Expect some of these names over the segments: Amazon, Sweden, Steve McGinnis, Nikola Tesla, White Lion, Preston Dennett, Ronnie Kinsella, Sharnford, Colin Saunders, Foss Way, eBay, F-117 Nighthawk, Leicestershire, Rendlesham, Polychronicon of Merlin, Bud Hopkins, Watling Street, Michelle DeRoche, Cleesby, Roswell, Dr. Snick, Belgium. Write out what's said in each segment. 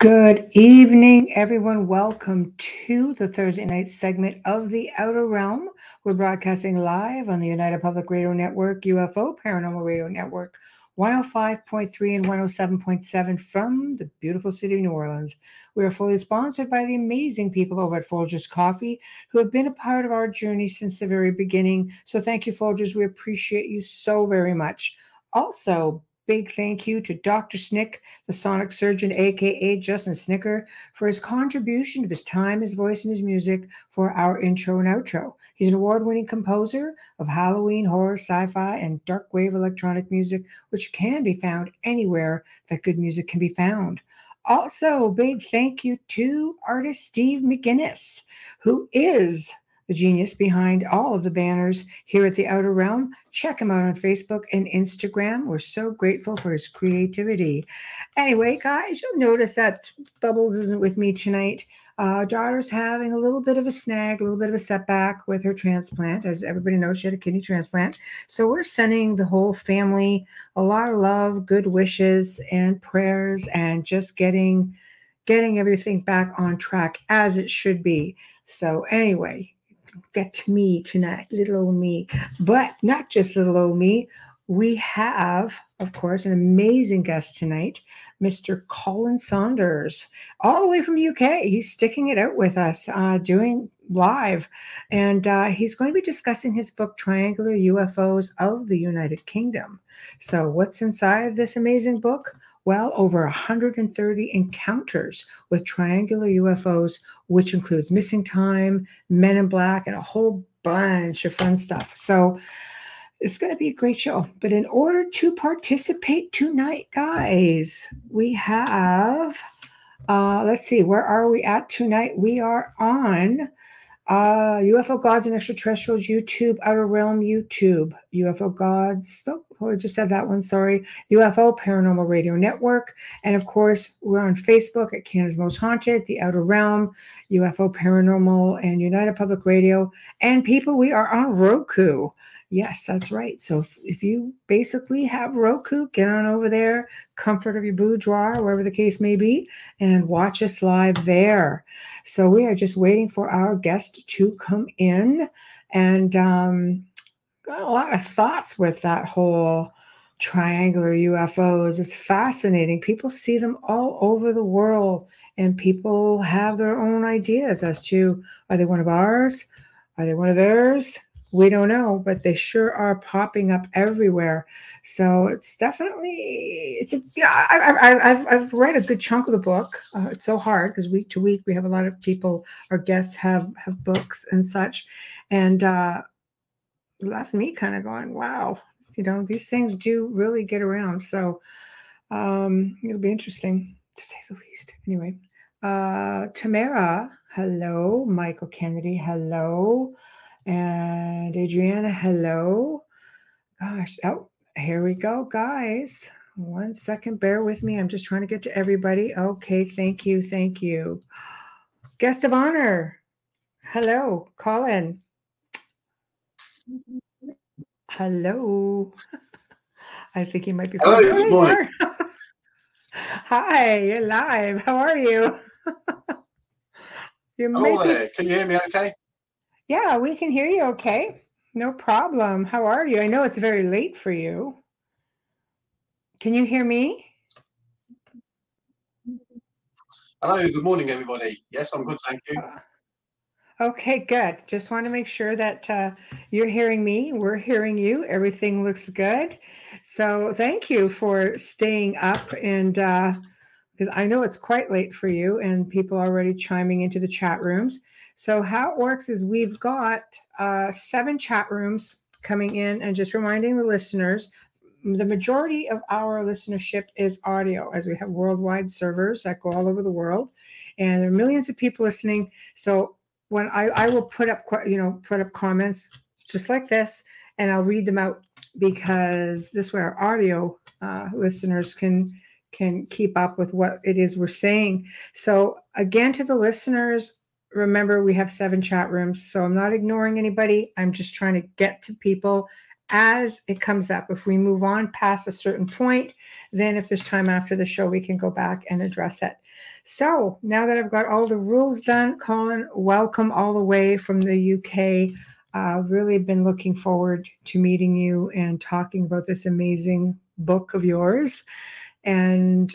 Good evening, everyone. Welcome to the Thursday night segment of The Outer Realm. We're broadcasting live on the United Public Radio Network, UFO Paranormal Radio Network, 105.3 and 107.7 from the beautiful city of New Orleans. We are fully sponsored by the amazing people over at Folgers Coffee, who have been a part of our journey since the very beginning. So thank you, Folgers. We appreciate you so very much. Also, big thank you to Dr. Snick, the sonic surgeon, a.k.a. Justin Snicker, for his contribution of his time, his voice, and his music for our intro and outro. He's an award-winning composer of Halloween, horror, sci-fi, and dark wave electronic music, which can be found anywhere that good music can be found. Also, big thank you to artist Steve McGinnis, who is the genius behind all of the banners here at The Outer Realm. Check him out on Facebook and Instagram. We're so grateful for his creativity. Anyway, guys, you'll notice that Bubbles isn't with me tonight. Daughter's having a little bit of a snag, a little bit of a setback with her transplant. As everybody knows, she had a kidney transplant. So we're sending the whole family a lot of love, good wishes, and prayers, and just getting everything back on track as it should be. So anyway, get to me tonight, little old me. But not just little old me. We have, of course, an amazing guest tonight, Mr. Colin Saunders, all the way from the UK. He's sticking it out with us, doing live. And he's going to be discussing his book, Triangular UFOs of the United Kingdom. So what's inside this amazing book? Well, over 130 encounters with triangular UFOs, which includes Missing Time, Men in Black, and a whole bunch of fun stuff. So it's going to be a great show. But in order to participate tonight, guys, we have, let's see, where are we at tonight? We are on UFO Gods and Extraterrestrials YouTube, Outer Realm YouTube, UFO Gods, I just said that one, sorry, UFO Paranormal Radio Network, and of course, we're on Facebook at Canada's Most Haunted, The Outer Realm, UFO Paranormal, and United Public Radio, and people, we are on Roku, Yes, that's right. So if you basically have Roku, get on over there, comfort of your boudoir, wherever the case may be, and watch us live there. So we are just waiting for our guest to come in. And got a lot of thoughts with that whole triangular UFOs. It's fascinating. People see them all over the world, and people have their own ideas as to, are they one of ours? Are they one of theirs? We don't know, but they sure are popping up everywhere. So it's definitely, I've read a good chunk of the book. It's so hard because week to week we have a lot of people, our guests have books and such, and left me kind of going, wow, you know, these things do really get around. So it'll be interesting to say the least. Anyway, Tamara, hello. Michael Kennedy, hello. And Adriana, hello. Gosh, oh, here we go, guys. One second, bear with me. I'm just trying to get to everybody. Okay, thank you, thank you. Guest of honor, hello, Colin. Hello. I think he might be. Hello, good morning. Hi, you're live. How are you? Can you hear me okay? Yeah, we can hear you okay. No problem. How are you? I know it's very late for you. Can you hear me? Hello, good morning, everybody. Yes, I'm good, thank you. Okay, good. Just want to make sure that you're hearing me, we're hearing you, everything looks good. So thank you for staying up, and because I know it's quite late for you, and people are already chiming into the chat rooms. So how it works is we've got 7 chat rooms coming in, and just reminding the listeners, the majority of our listenership is audio, as we have worldwide servers that go all over the world, and there are millions of people listening. So when I will put up comments just like this, and I'll read them out, because this way our audio listeners can keep up with what it is we're saying. So again, to the listeners, remember, we have 7 chat rooms, so I'm not ignoring anybody. I'm just trying to get to people as it comes up. If we move on past a certain point, then if there's time after the show, we can go back and address it. So now that I've got all the rules done, Colin, welcome all the way from the UK. Really been looking forward to meeting you and talking about this amazing book of yours. And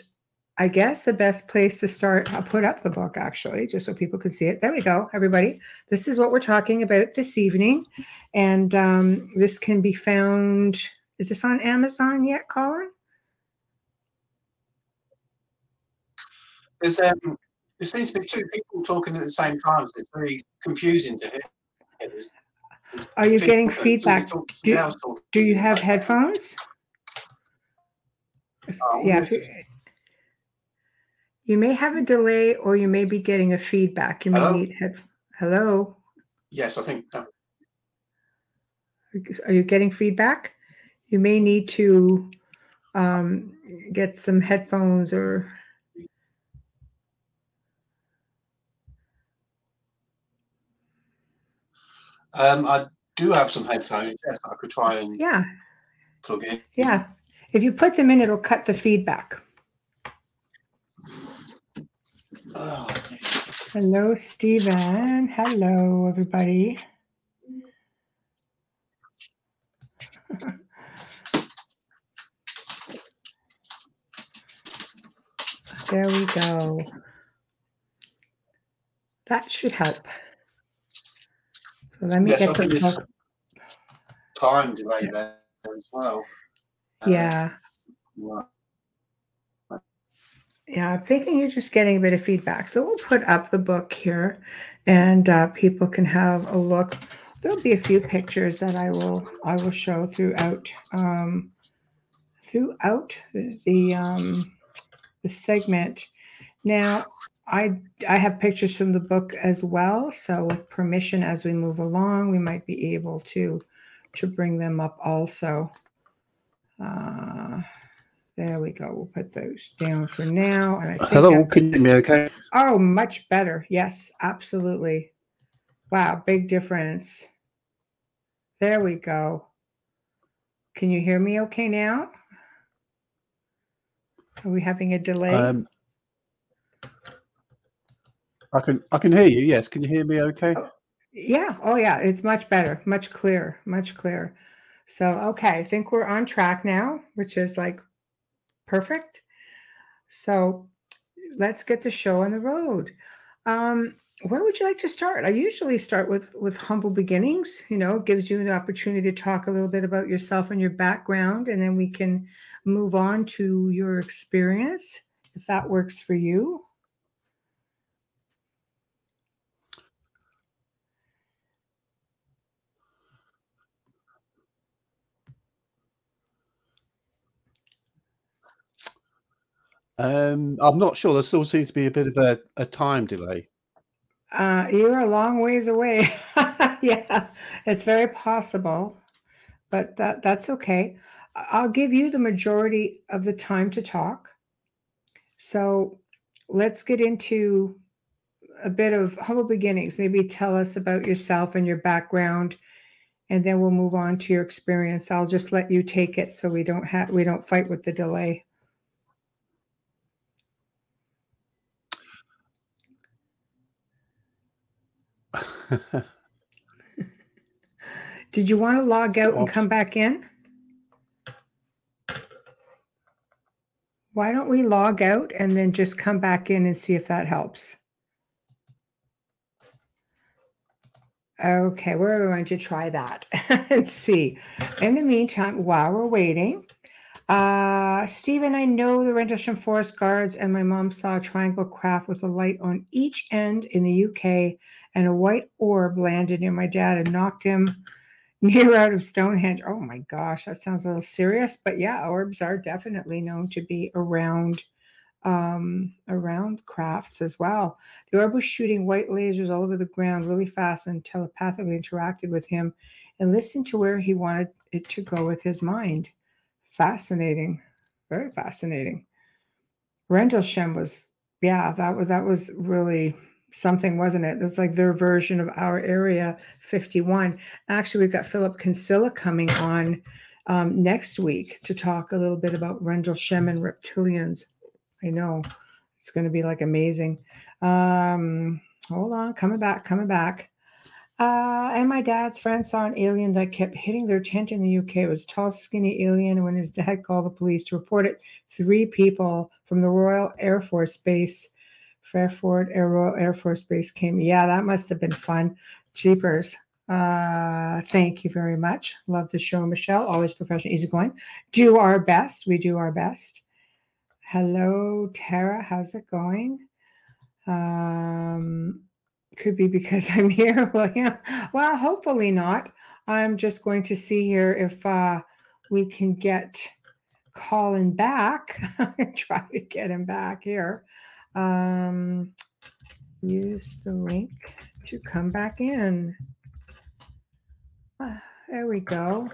I guess the best place to start, I'll put up the book actually, just so people can see it. There we go, everybody. This is what we're talking about this evening. And this can be found, is this on Amazon yet, Colin? There seems to be 2 people talking at the same time. So it's very confusing to hear. Are you getting feedback? Do you have headphones? Yeah. You may have a delay, or you may be getting a feedback. You may need headphones. Hello? Yes, I think that. Are you getting feedback? You may need to get some headphones or... I do have some headphones. Yes, I could try and plug in. Yeah. If you put them in, it'll cut the feedback. Oh, okay. Hello, Stephen. Hello, everybody. There we go. That should help. So let me get to the time delay there as well. Yeah, I'm thinking you're just getting a bit of feedback. So we'll put up the book here, and people can have a look. There'll be a few pictures that I will show throughout the segment. Now, I have pictures from the book as well. So with permission, as we move along, we might be able to bring them up also. There we go. We'll put those down for now. And I think hello, can you hear me okay? Oh, much better. Yes, absolutely. Wow, big difference. There we go. Can you hear me okay now? Are we having a delay? I can hear you, yes. Can you hear me okay? Oh, yeah. It's much better, much clearer. So, okay, I think we're on track now, which is like perfect. So let's get the show on the road. Where would you like to start? I usually start with humble beginnings. You know, it gives you an opportunity to talk a little bit about yourself and your background, and then we can move on to your experience, if that works for you. I'm not sure. There still seems to be a bit of a time delay. You're a long ways away. Yeah, it's very possible, but that's okay. I'll give you the majority of the time to talk. So let's get into a bit of humble beginnings. Maybe tell us about yourself and your background, and then we'll move on to your experience. I'll just let you take it so we don't fight with the delay. Did you want to log out and come back in? Why don't we log out and then just come back in and see if that helps? Okay, we're going to try that and see. In the meantime, while we're waiting, Stephen, I know the Rendlesham Forest Guards and my mom saw a triangle craft with a light on each end in the UK, and a white orb landed near my dad and knocked him near out of Stonehenge. Oh my gosh, that sounds a little serious, but yeah, orbs are definitely known to be around crafts as well. The orb was shooting white lasers all over the ground really fast and telepathically interacted with him and listened to where he wanted it to go with his mind. Fascinating, very fascinating. Rendlesham was, yeah, that was really something, wasn't it? It was like their version of our Area 51. Actually, we've got Philip Kinsella coming on next week to talk a little bit about Rendlesham and reptilians. I know it's going to be like amazing. Hold on, coming back. And my dad's friend saw an alien that kept hitting their tent in the UK. It was a tall, skinny alien. When his dad called the police to report it, 3 people from the Royal Air Force Base Fairford, Royal Air Force Base came. Yeah, that must have been fun. Jeepers. Thank you very much. Love the show, Michelle. Always professional, easygoing. Do our best. We do our best. Hello, Tara. How's it going? Could be because I'm here, William. Well, hopefully not. I'm just going to see here if we can get Colin back. Try to get him back here. Use the link to come back in. There we go.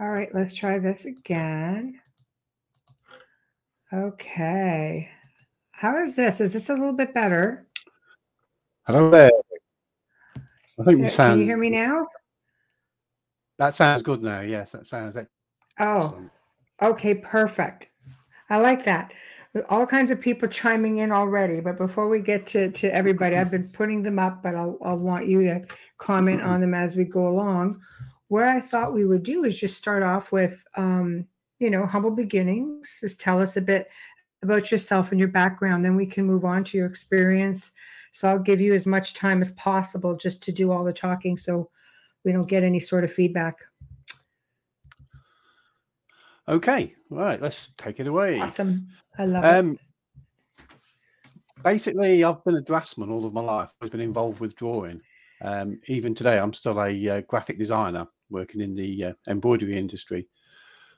All right, let's try this again. Okay. How is this? Is this a little bit better? Hello there. I think you sound. Can you hear me now? That sounds good now. Yes, that sounds excellent. Oh, okay, perfect. I like that. All kinds of people chiming in already, but before we get to everybody, I've been putting them up, but I'll want you to comment on them as we go along. What I thought we would do is just start off with, humble beginnings. Just tell us a bit about yourself and your background. Then we can move on to your experience. So I'll give you as much time as possible just to do all the talking so we don't get any sort of feedback. Okay. All right. Let's take it away. Awesome. I love it. Basically, I've been a draftsman all of my life. I've been involved with drawing. Even today, I'm still a graphic designer working in the embroidery industry.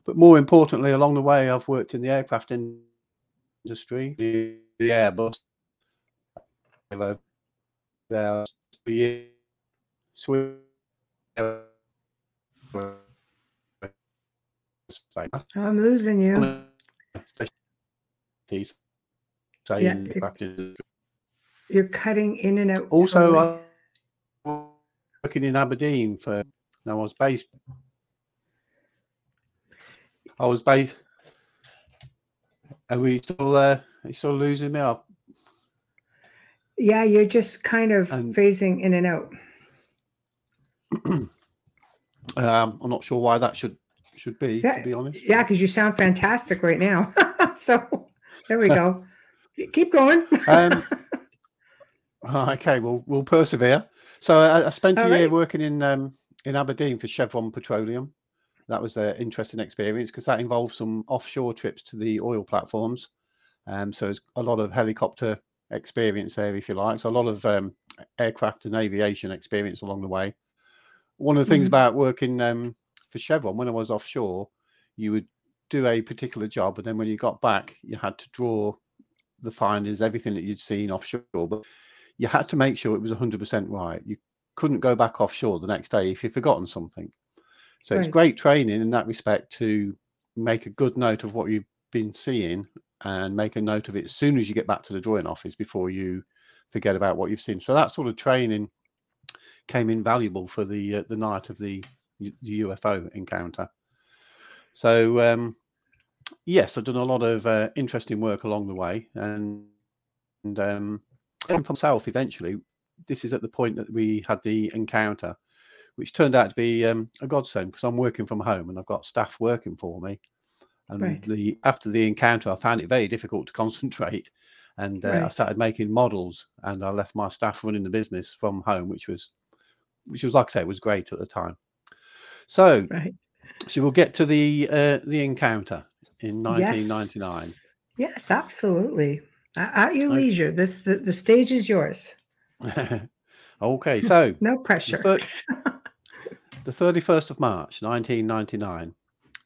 But more importantly, along the way, I've worked in the aircraft industry, the Airbus. I'm losing you. Yeah, you're cutting in and out. Also, I was working in Aberdeen, and I was based I was based. Are we still there? Are you still losing me up? Yeah, you're just kind of phasing in and out. I'm not sure why that should be, that, to be honest. Yeah, because you sound fantastic right now. So there we go. Keep going. Okay, we'll persevere. So I spent a year working in Aberdeen for Chevron Petroleum. That was an interesting experience because that involved some offshore trips to the oil platforms. So it's a lot of helicopter experience there, if you like. So a lot of aircraft and aviation experience along the way. One of the things about working for Chevron, when I was offshore, you would do a particular job, and then when you got back, you had to draw the findings, everything that you'd seen offshore, but you had to make sure it was 100% right. You couldn't go back offshore the next day if you'd forgotten something. So It's great training in that respect to make a good note of what you've been seeing and make a note of it as soon as you get back to the drawing office before you forget about what you've seen. So that sort of training came invaluable for the night of the UFO encounter. So yes, I've done a lot of interesting work along the way, and from south eventually. This is at the point that we had the encounter, which turned out to be a godsend because I'm working from home and I've got staff working for me. And after the encounter, I found it very difficult to concentrate, and I started making models, and I left my staff running the business from home, which was like I say, it was great at the time. So, so we'll get to the encounter in 1999. Yes, absolutely. At your leisure, the stage is yours. Okay, so no pressure. The 31st of March, 1999.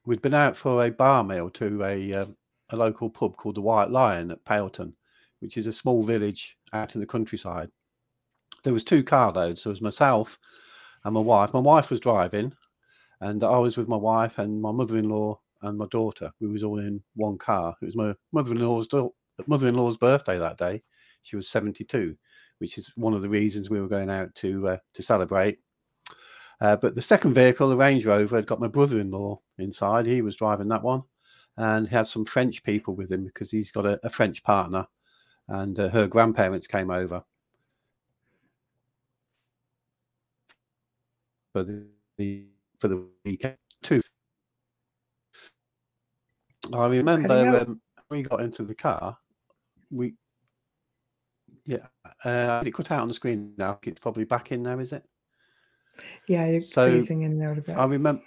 We'd been out for a bar meal to a local pub called the White Lion at Pailton, which is a small village out in the countryside. There was two carloads. There was myself and my wife. My wife was driving, and I was with my wife and my mother-in-law and my daughter. We was all in one car. It was my mother-in-law's birthday that day. She was 72, which is one of the reasons we were going out to celebrate. But the second vehicle, the Range Rover, had got my brother-in-law inside. He was driving that one, and he had some French people with him because he's got a French partner, and her grandparents came over for the weekend too. I remember when we got into the car, it cut out on the screen now. It's probably back in now, is it? Yeah, you're phasing in there a bit. I remember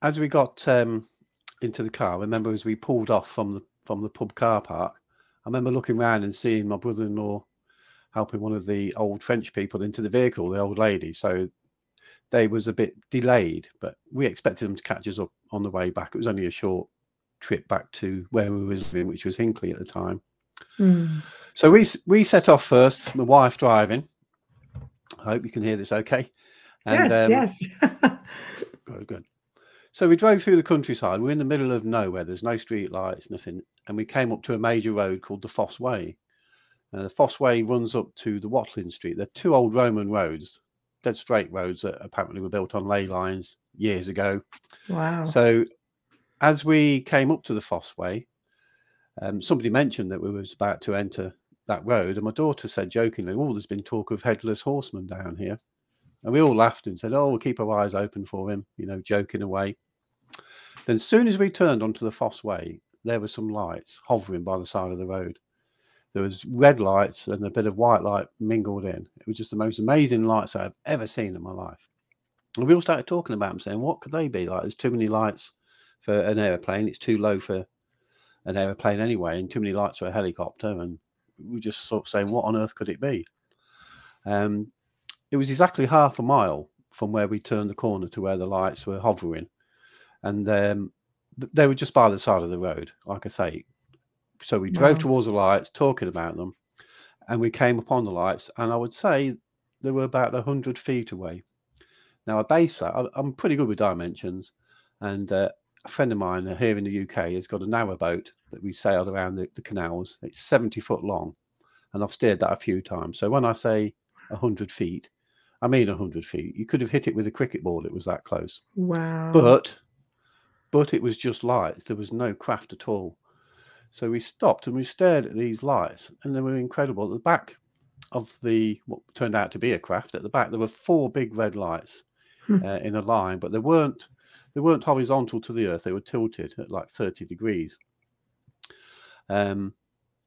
as we got into the car. I remember as we pulled off from the pub car park. I remember looking around and seeing my brother-in-law helping one of the old French people into the vehicle, the old lady. So they was a bit delayed, but we expected them to catch us up on the way back. It was only a short trip back to where we was living, which was Hinckley at the time. Mm. So we set off first. My wife driving. I hope you can hear this okay. And, yes. Good. So we drove through the countryside. We're in the middle of nowhere. There's no street lights, nothing. And we came up to a major road called the Foss Way. The Foss Way runs up to the Watling Street. They're two old Roman roads, dead straight roads that apparently were built on ley lines years ago. Wow. So as we came up to the Foss Way, somebody mentioned that we was about to enter that road, and my daughter said jokingly, "Oh, there's been talk of headless horsemen down here," and we all laughed and said, "Oh, we'll keep our eyes open for him," you know, joking away. Then, as soon as we turned onto the Foss Way, there were some lights hovering by the side of the road. There was red lights and a bit of white light mingled in. It was just the most amazing lights I've ever seen in my life. And we all started talking about them, saying, "What could they be like? There's too many lights for an airplane. It's too low for an airplane anyway, and too many lights for a helicopter." And we just sort of saying, what on earth could it be? It was exactly half a mile from where we turned the corner to where the lights were hovering. And they were just by the side of the road, like I say. So we drove towards the lights, talking about them. And we came upon the lights. And I would say they were about 100 feet away. Now, I base that. I'm pretty good with dimensions. And a friend of mine here in the UK has got a narrowboat that we sailed around the canals. It's 70 foot long, and I've steered that a few times. So when I say 100 feet, I mean 100 feet. You could have hit it with a cricket ball. It was that close. Wow. But but it was just lights. There was no craft at all. So we stopped and we stared at these lights, and they were incredible. At the back of the, what turned out to be a craft, at the back there were four big red lights in a line, but they weren't horizontal to the earth. They were tilted at like 30 degrees. And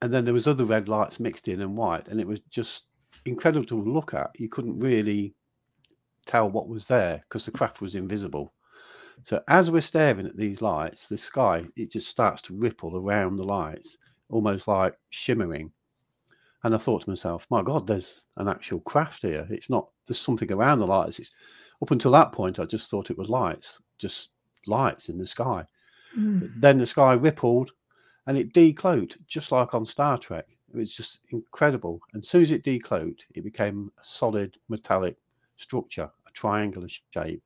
then there was other red lights mixed in and white, and it was just incredible to look at. You couldn't really tell what was there because the craft was invisible. So as we're staring at these lights, the sky, it just starts to ripple around the lights, almost like shimmering. And I thought to myself, my God, there's an actual craft here. It's not, there's something around the lights. It's, up until that point, I just thought it was lights, just lights in the sky. But then the sky rippled and it decloaked, just like on Star Trek. It was just incredible. And as soon as it decloaked, it became a solid metallic structure, a triangular shape.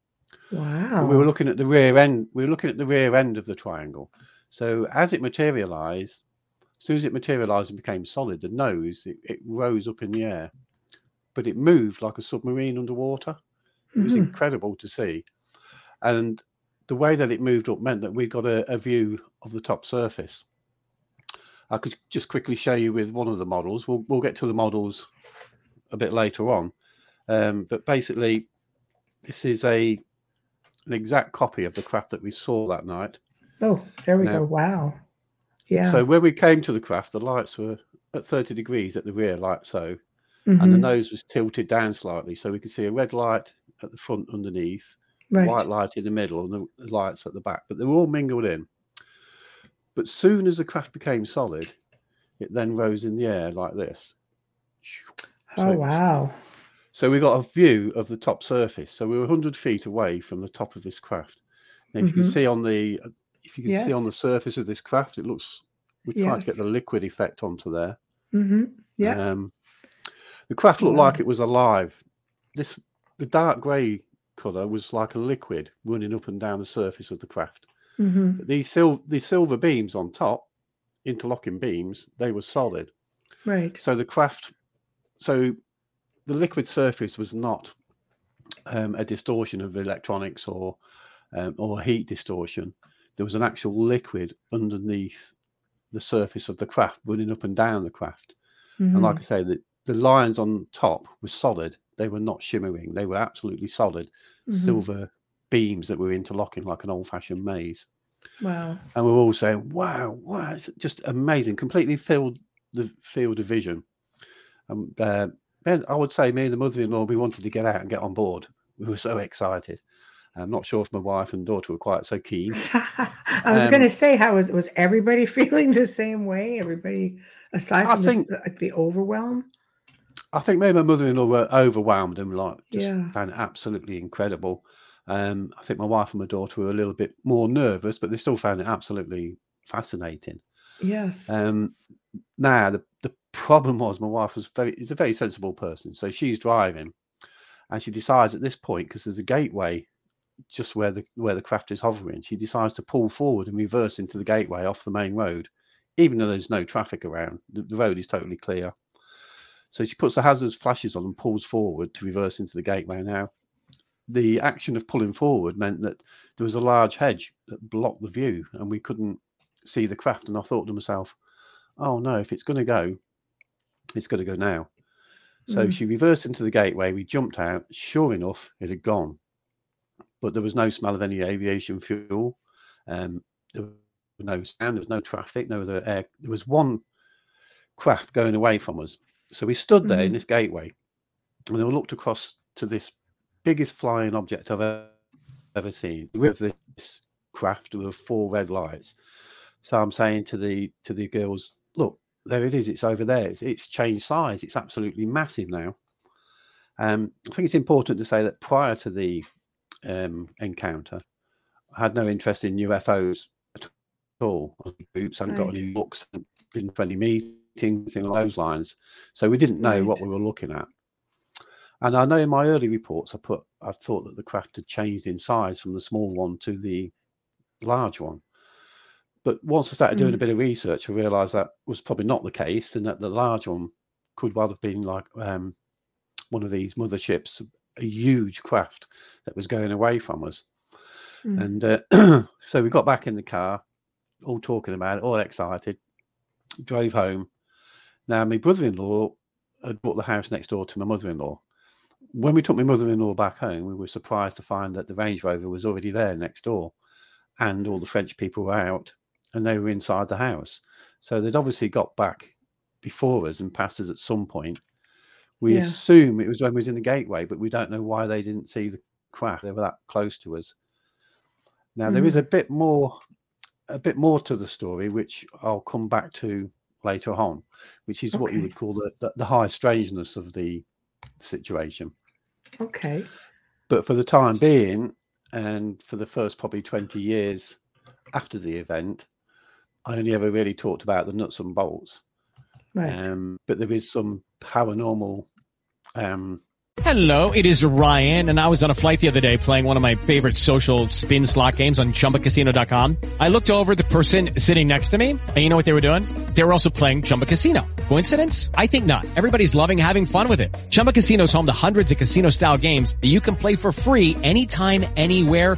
Wow. And we were looking at the rear end. We were looking at the rear end of the triangle. So as it materialized, as soon as it materialized and became solid, the nose, it rose up in the air, but it moved like a submarine underwater. It was incredible to see. And the way that it moved up meant that we got a view of the top surface. I could just quickly show you with one of the models. We'll get to the models a bit later on. But basically, this is an exact copy of the craft that we saw that night. Oh, there we go. Wow. Yeah. So when we came to the craft, the lights were at 30 degrees at the rear, like so. And the nose was tilted down slightly. So we could see a red light at the front underneath, white light in the middle, and the lights at the back. But they were all mingled in. But soon as the craft became solid, it then rose in the air like this. Oh, wow. So we got a view of the top surface. So we were 100 feet away from the top of this craft. And if you can see on the see on the surface of this craft, it looks, we tried to get the liquid effect onto there. The craft looked like it was alive. The dark grey colour was like a liquid running up and down the surface of the craft. These silver beams on top, interlocking beams, they were solid. Right. So the craft, the liquid surface was not a distortion of electronics or heat distortion. There was an actual liquid underneath the surface of the craft, running up and down the craft. And like I say, the lines on top were solid. They were not shimmering. They were absolutely solid, silver beams that were interlocking like an old-fashioned maze. Wow. And we were all saying, wow, it's just amazing. Completely filled the field of vision. And I would say me and the mother-in-law, we wanted to get out and get on board. We were so excited. I'm not sure if my wife and daughter were quite so keen. I was going to say, how was everybody feeling the same way? Everybody, aside from the overwhelm? I think maybe my mother-in-law were overwhelmed and found it absolutely incredible. I think my wife and my daughter were a little bit more nervous, but they still found it absolutely fascinating. Yes. Now, the problem was my wife is a very sensible person. So she's driving and she decides at this point, because there's a gateway just where the craft is hovering, she decides to pull forward and reverse into the gateway off the main road, even though there's no traffic around. The road is totally clear. So she puts the hazard flashes on and pulls forward to reverse into the gateway. Now, the action of pulling forward meant that there was a large hedge that blocked the view and we couldn't see the craft. And I thought to myself, oh no, if it's going to go, it's going to go now. So she reversed into the gateway. We jumped out. Sure enough, it had gone. But there was no smell of any aviation fuel. There was no sound. There was no traffic. No other air. There was one craft going away from us. So we stood there in this gateway and then we looked across to this biggest flying object I've ever seen. With this craft, there were four red lights. So I'm saying to the girls, look, there it is. It's over there. It's changed size. It's absolutely massive now. I think it's important to say that prior to the encounter, I had no interest in UFOs at all. Oops, I hadn't got any books, been to any meetings, things along those lines. So we didn't know what we were looking at. And I know in my early reports, I thought that the craft had changed in size from the small one to the large one. But once I started doing a bit of research, I realised that was probably not the case, and that the large one could well have been like one of these motherships, a huge craft that was going away from us. And so we got back in the car, all talking about it, all excited, drove home. Now, my brother-in-law had bought the house next door to my mother-in-law. When we took my mother-in-law back home, we were surprised to find that the Range Rover was already there next door, and all the French people were out, and they were inside the house. So they'd obviously got back before us and passed us at some point. We assume it was when we was in the gateway, but we don't know why they didn't see the craft. They were that close to us. Now, there is a bit more to the story, which I'll come back to later on, which is what you would call the high strangeness of the situation. Okay. But for the time being, and for the first probably 20 years after the event, I only ever really talked about the nuts and bolts. Right. But there is some paranormal... Hello, it is Ryan, and I was on a flight the other day playing one of my favorite social spin slot games on ChumbaCasino.com. I looked over at the person sitting next to me, and you know what they were doing? They were also playing Chumba Casino. Coincidence? I think not. Everybody's loving having fun with it. Chumba Casino is home to hundreds of casino-style games that you can play for free anytime, anywhere,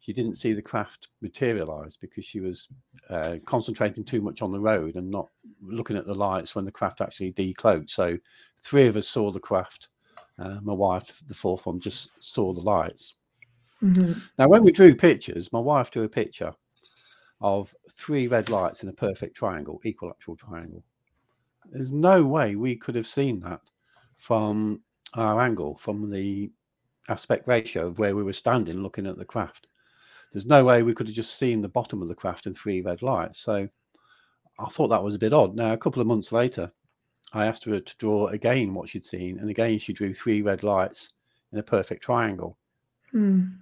She didn't see the craft materialise because she was concentrating too much on the road and not looking at the lights when the craft actually decloaked. So three of us saw the craft. My wife, the fourth one, just saw the lights. Mm-hmm. Now, when we drew pictures, my wife drew a picture of three red lights in a perfect triangle, equilateral triangle. There's no way we could have seen that from our angle, from the aspect ratio of where we were standing looking at the craft. There's no way we could have just seen the bottom of the craft and three red lights. So I thought that was a bit odd. Now, a couple of months later, I asked her to draw again what she'd seen, and again she drew three red lights in a perfect triangle. Mm.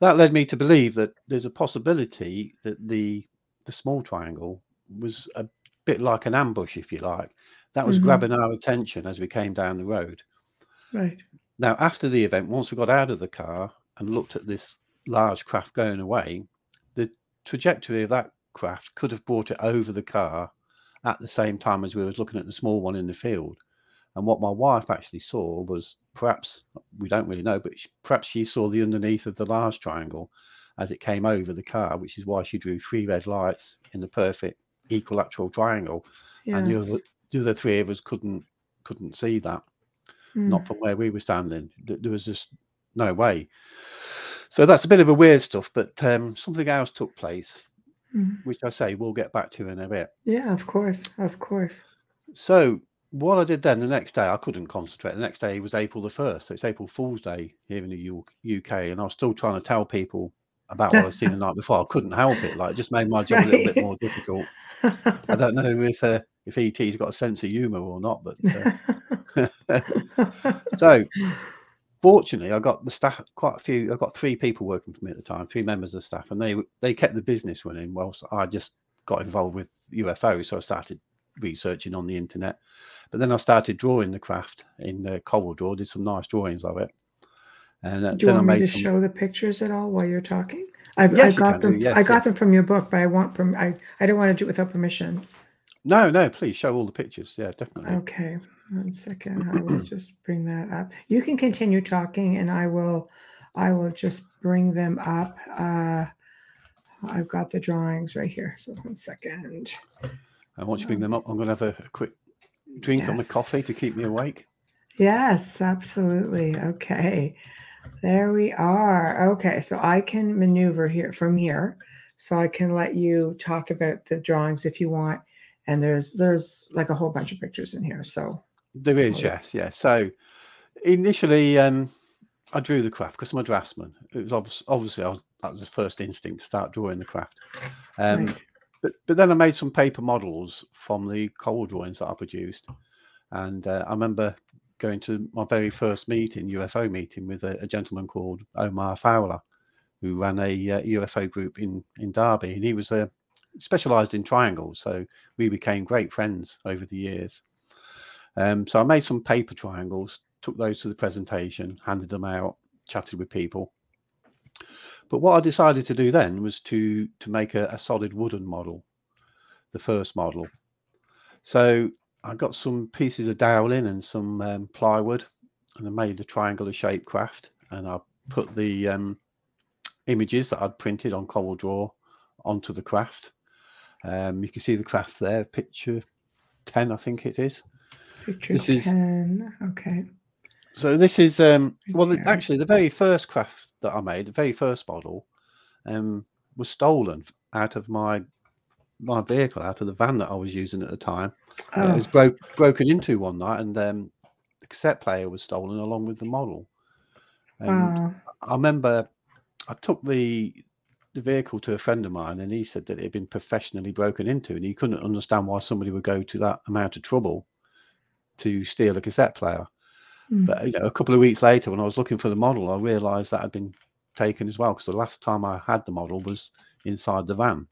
That led me to believe that there's a possibility that the small triangle was a bit like an ambush, if you like, that was grabbing our attention as we came down the road. Right. Now, after the event, once we got out of the car and looked at this large craft going away, the trajectory of that craft could have brought it over the car at the same time as we were looking at the small one in the field. And what my wife actually saw was, perhaps, we don't really know, but perhaps she saw the underneath of the large triangle as it came over the car, which is why she drew three red lights in the perfect equilateral triangle. Yes. And the other three of us couldn't see that, not from where we were standing. There was just no way. So that's a bit of a weird stuff, but something else took place, which I say we'll get back to in a bit. Yeah, of course. So what I did then, the next day, I couldn't concentrate. The next day was April the 1st, so it's April Fool's Day here in the UK, and I was still trying to tell people about what I'd seen the night before. I couldn't help it. Like, it just made my job a little bit more difficult. I don't know if E.T.'s got a sense of humour or not, but... So, fortunately, I got the staff, I got three people working for me at the time, three members of the staff, and they kept the business running whilst I just got involved with UFOs, so I started researching on the internet. But then I started drawing the craft in the CorelDRAW, did some nice drawings of it. And do you want me to show the pictures at all while you're talking? I got them from your book, but I don't want to do it without permission. No, please show all the pictures. Yeah, definitely. Okay, one second. I will just bring that up. You can continue talking, and I will I will just bring them up. I've got the drawings right here. So 1 second. And once you bring them up, I'm going to have a quick drink on the coffee to keep me awake. Yes, absolutely. Okay. There we are. Okay. So I can maneuver here from here. So I can let you talk about the drawings if you want. And there's like a whole bunch of pictures in here. So there is, yes. Yeah. So initially, I drew the craft because I'm a draftsman. It was obviously that was the first instinct to start drawing the craft. Right. But then I made some paper models from the coal drawings that I produced. And I remember going to my very first meeting, UFO meeting, with a gentleman called Omar Fowler, who ran a UFO group in Derby. And he was specialised in triangles. So we became great friends over the years. So I made some paper triangles, took those to the presentation, handed them out, chatted with people. But what I decided to do then was to make a solid wooden model, the first model. So I got some pieces of doweling and some plywood, and I made a triangular shape craft, and I put the images that I'd printed on CorelDRAW onto the craft. You can see the craft there, picture 10, I think it is. Picture this 10, is, okay. So this is, actually the very first craft that I made, the very first model, was stolen out of my vehicle, out of the van that I was using at the time. Oh. It was broken into one night, and the cassette player was stolen along with the model. And wow. I remember I took the vehicle to a friend of mine, and he said that it had been professionally broken into, and he couldn't understand why somebody would go to that amount of trouble to steal a cassette player. But a couple of weeks later, when I was looking for the model, I realised that had been taken as well, because the last time I had the model was inside the van.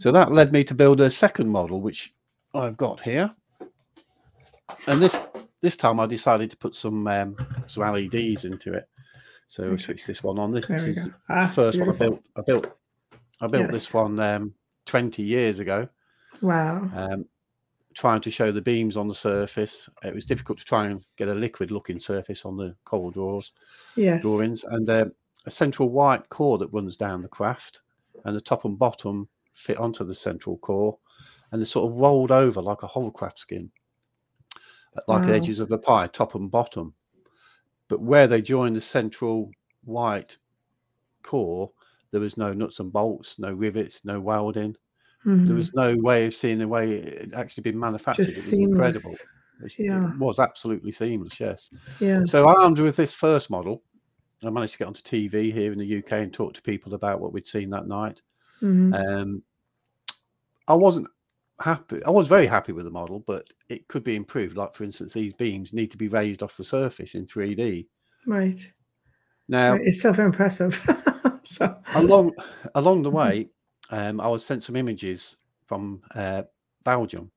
So that led me to build a second model, which I've got here. And this time I decided to put some LEDs into it. So I'll switch this one on. This is the first one I built. I built this one 20 years ago. Wow. Trying to show the beams on the surface. It was difficult to try and get a liquid looking surface on the drawings, and a central white core that runs down the craft, and the top and bottom fit onto the central core, and they're sort of rolled over like a hovercraft skin, like the edges of the pie, top and bottom. But where they join the central white core, there was no nuts and bolts, no rivets, no welding. Mm-hmm. There was no way of seeing the way it had actually been manufactured. Just it was seamless. Incredible. It was absolutely seamless, yes. So armed with this first model, I managed to get onto TV here in the UK and talk to people about what we'd seen that night. Mm-hmm. I wasn't happy. I was very happy with the model, but it could be improved. Like, for instance, these beams need to be raised off the surface in 3D. Right. Now, it's self-impressive. So along the way, I was sent some images from Belgium,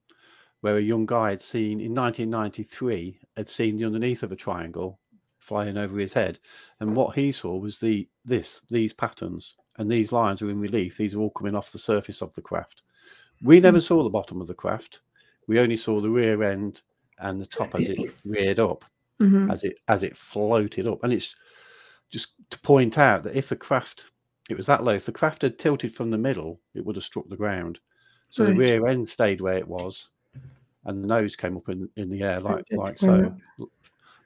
where a young guy had seen in 1993 the underneath of a triangle flying over his head, and what he saw was these patterns, and these lines were in relief. These are all coming off the surface of the craft. We never saw the bottom of the craft. We only saw the rear end and the top as it reared up, as it floated up. And it's just to point out that if the craft, it was that low, if the craft had tilted from the middle, it would have struck the ground. So the rear end stayed where it was, and the nose came up in the air like so,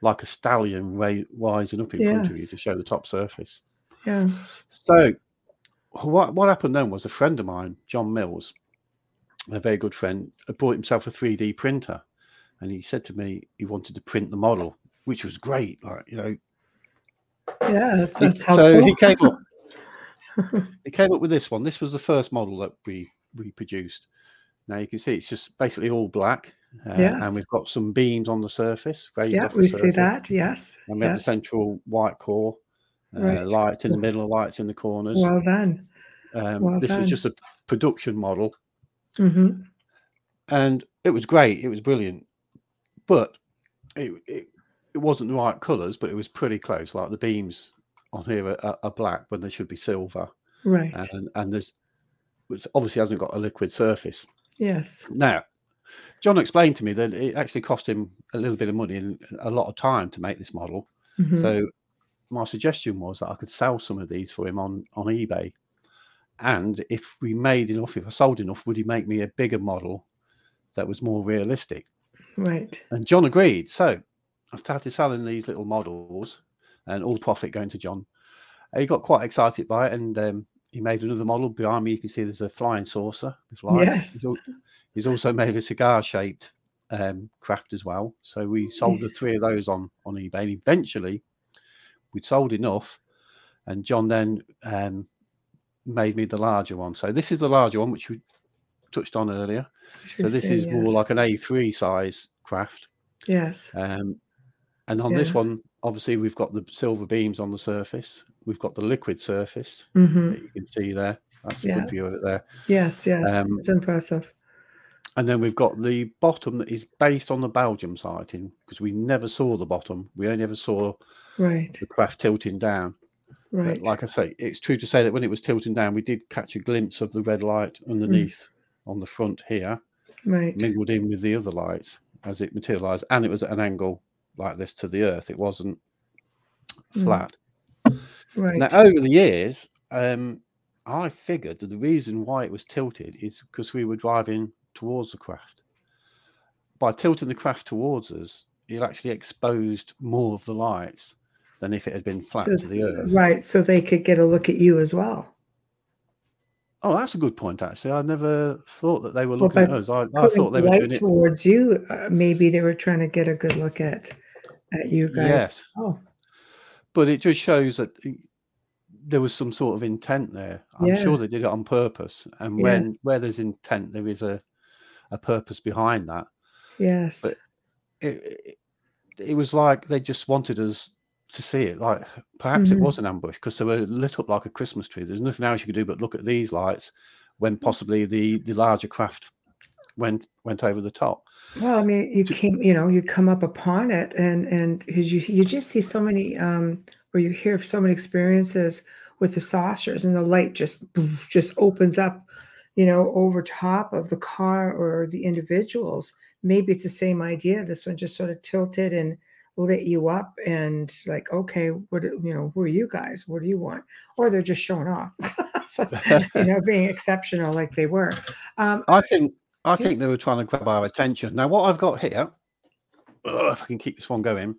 like a stallion rising up in front of you to show the top surface. Yes. So what happened then was a friend of mine, John Mills, a very good friend, had bought himself a 3D printer, and he said to me he wanted to print the model, which was great. That's helpful. So he came up. It came up with this one. This was the first model that we produced. Now you can see it's just basically all black, and we've got some beams on the surface. See that. Yes, and we have the central white core, lights in the middle, lights in the corners. Well done. This was just a production model, and it was great. It was brilliant, but it wasn't the right colours, but it was pretty close. Like the beams on here are black when they should be silver, right? And there's, which obviously hasn't got a liquid surface. Yes. Now, John explained to me that it actually cost him a little bit of money and a lot of time to make this model. So my suggestion was that I could sell some of these for him on eBay. And if we made enough, if I sold enough, would he make me a bigger model that was more realistic? Right. And John agreed. So I started selling these little models and all profit going to John. He got quite excited by it, and he made another model. Behind me, you can see there's a flying saucer. Yes. He's also made a cigar-shaped craft as well. So we sold the three of those on eBay. And eventually, we'd sold enough, and John then made me the larger one. So this is the larger one, which we touched on earlier. So this is more like an A3 size craft. Yes. And on this one, obviously, we've got the silver beams on the surface. We've got the liquid surface that you can see there. That's a good view of it there. Yes, yes. It's impressive. And then we've got the bottom that is based on the Belgium sighting, because we never saw the bottom. We only ever saw the craft tilting down. Right. But like I say, it's true to say that when it was tilting down, we did catch a glimpse of the red light underneath on the front here, mingled in with the other lights as it materialized. And it was at an angle like this to the earth. It wasn't flat. Right. Now, over the years, I figured that the reason why it was tilted is because we were driving towards the craft. By tilting the craft towards us, it actually exposed more of the lights than if it had been flat to the earth. Right, so they could get a look at you as well. Oh, that's a good point, actually. I never thought that they were looking at us. I thought they were doing it towards you. Maybe they were trying to get a good look at you guys. Yes. Oh. But it just shows that there was some sort of intent there. I'm sure they did it on purpose. And where there's intent, there is a purpose behind that. Yes. But it was like they just wanted us to see it. Like perhaps it was an ambush, because they were lit up like a Christmas tree. There's nothing else you could do but look at these lights when possibly the larger craft went over the top. Well, I mean, you come up upon it, and you just see so many, or you hear so many experiences with the saucers, and the light just opens up, over top of the car or the individuals. Maybe it's the same idea. This one just sort of tilted and lit you up, and like, okay, who are you guys? What do you want? Or they're just showing off, so, being exceptional like they were. I think they were trying to grab our attention. Now, what I've got here, if I can keep this one going,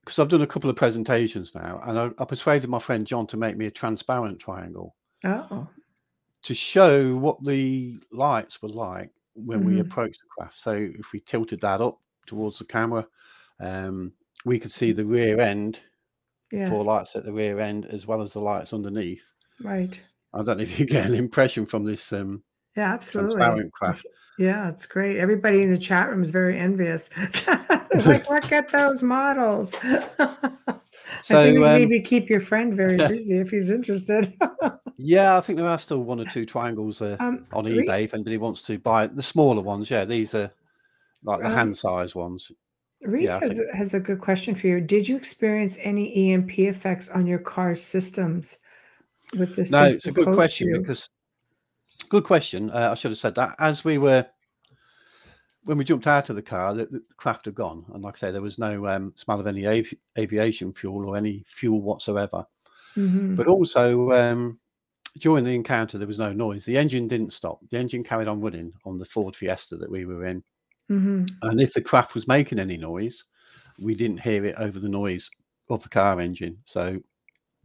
because I've done a couple of presentations now, and I persuaded my friend John to make me a transparent triangle to show what the lights were like when we approached the craft. So if we tilted that up towards the camera, we could see the rear end, four lights at the rear end, as well as the lights underneath. Right. I don't know if you get an impression from this absolutely. Transparent craft. Yeah, it's great. Everybody in the chat room is very envious. Like, look at those models. So I think maybe keep your friend very busy if he's interested. I think there are still one or two triangles on eBay if anybody wants to buy the smaller ones. Yeah, these are like the hand size ones. Reese has a good question for you. Did you experience any EMP effects on your car's systems with this? No, it's a good question I should have said that. As we were, when we jumped out of the car, the craft had gone. And like I say, there was no smell of any aviation fuel or any fuel whatsoever. Mm-hmm. But also, during the encounter, there was no noise. The engine didn't stop. The engine carried on running on the Ford Fiesta that we were in. Mm-hmm. And if the craft was making any noise, we didn't hear it over the noise of the car engine. So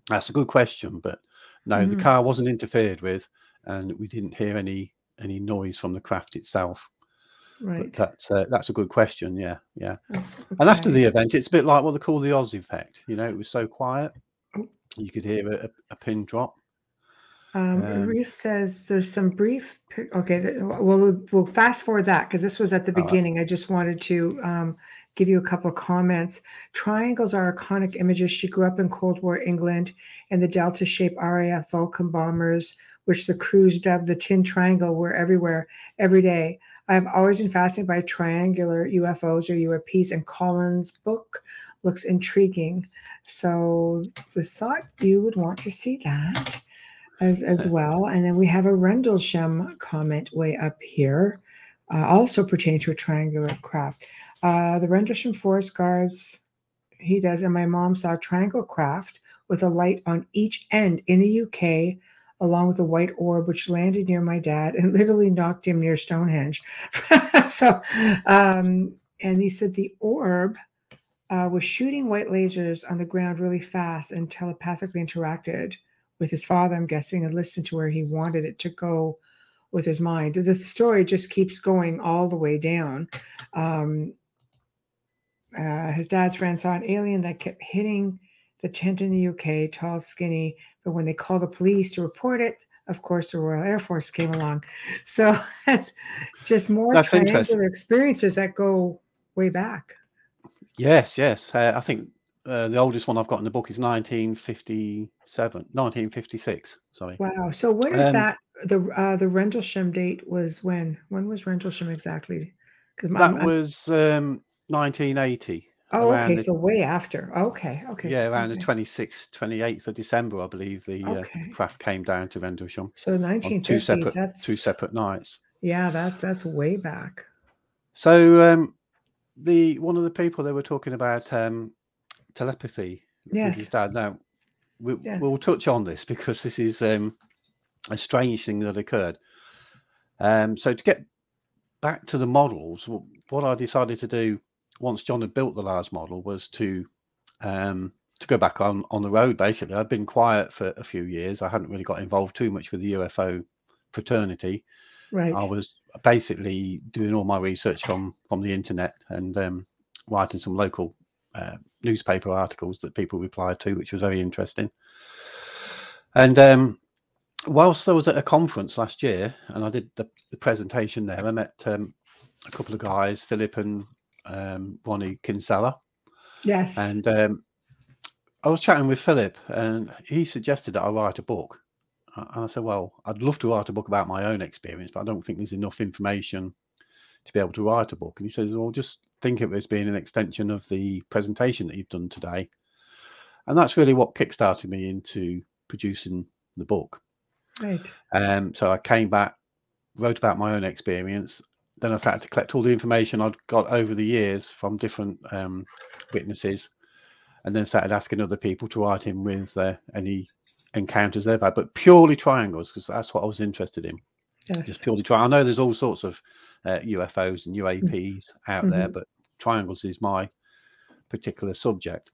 that's a good question. But no, the car wasn't interfered with, and we didn't hear any noise from the craft itself. Right. But that's a good question. Yeah. Oh, okay. And after the event, it's a bit like what they call the Oz effect. It was so quiet, you could hear a pin drop. Reese says there's some brief. We'll fast forward that, because this was at the beginning. Right. I just wanted to give you a couple of comments. Triangles are iconic images. She grew up in Cold War England, and the Delta-shaped RAF Vulcan bombers, which the crews dubbed the Tin Triangle, were everywhere every day. I have always been fascinated by triangular UFOs or UAPs, and Colin's book looks intriguing. So I thought you would want to see that as well. And then we have a Rendlesham comment way up here, also pertaining to a triangular craft. The Rendlesham Forest Guards he does, and my mom saw a triangle craft with a light on each end in the UK, along with a white orb, which landed near my dad and literally knocked him near Stonehenge. And he said the orb was shooting white lasers on the ground really fast and telepathically interacted with his father, I'm guessing, and listened to where he wanted it to go with his mind. The story just keeps going all the way down. His dad's friend saw an alien that kept hitting the tent in the UK, tall, skinny. But when they called the police to report it, of course, the Royal Air Force came along. So that's just more triangular experiences that go way back. Yes, yes. I think the oldest one I've got in the book is 1956. Sorry. Wow. So what is that? The Rendlesham date was when? When was Rendlesham exactly? That was 1980. Oh, okay. So way after. Okay. Yeah, around the 26th, 28th of December, I believe the craft came down to Rendlesham. So 1950s. Two separate nights. Yeah, that's way back. So one of the people they were talking about telepathy. Yes. Now we'll touch on this because this is a strange thing that occurred. So to get back to the models, what I decided to do once John had built the large model was to go back on the road, basically. I'd been quiet for a few years. I hadn't really got involved too much with the UFO fraternity. Right. I was basically doing all my research from the internet and writing some local newspaper articles that people replied to, which was very interesting. And whilst I was at a conference last year and I did the presentation there, I met a couple of guys, Philip and Ronnie Kinsella. Yes. And I was chatting with Philip and he suggested that I write a book. And I said, well, I'd love to write a book about my own experience, but I don't think there's enough information to be able to write a book. And he says, well, just think of it as being an extension of the presentation that you've done today. And that's really what kickstarted me into producing the book. Right. So I came back, wrote about my own experience. Then I started to collect all the information I'd got over the years from different witnesses, and then started asking other people to write in with any encounters they've had, but purely triangles, because that's what I was interested in. Yes. Just purely triangles. I know there's all sorts of UFOs and UAPs out there, but triangles is my particular subject.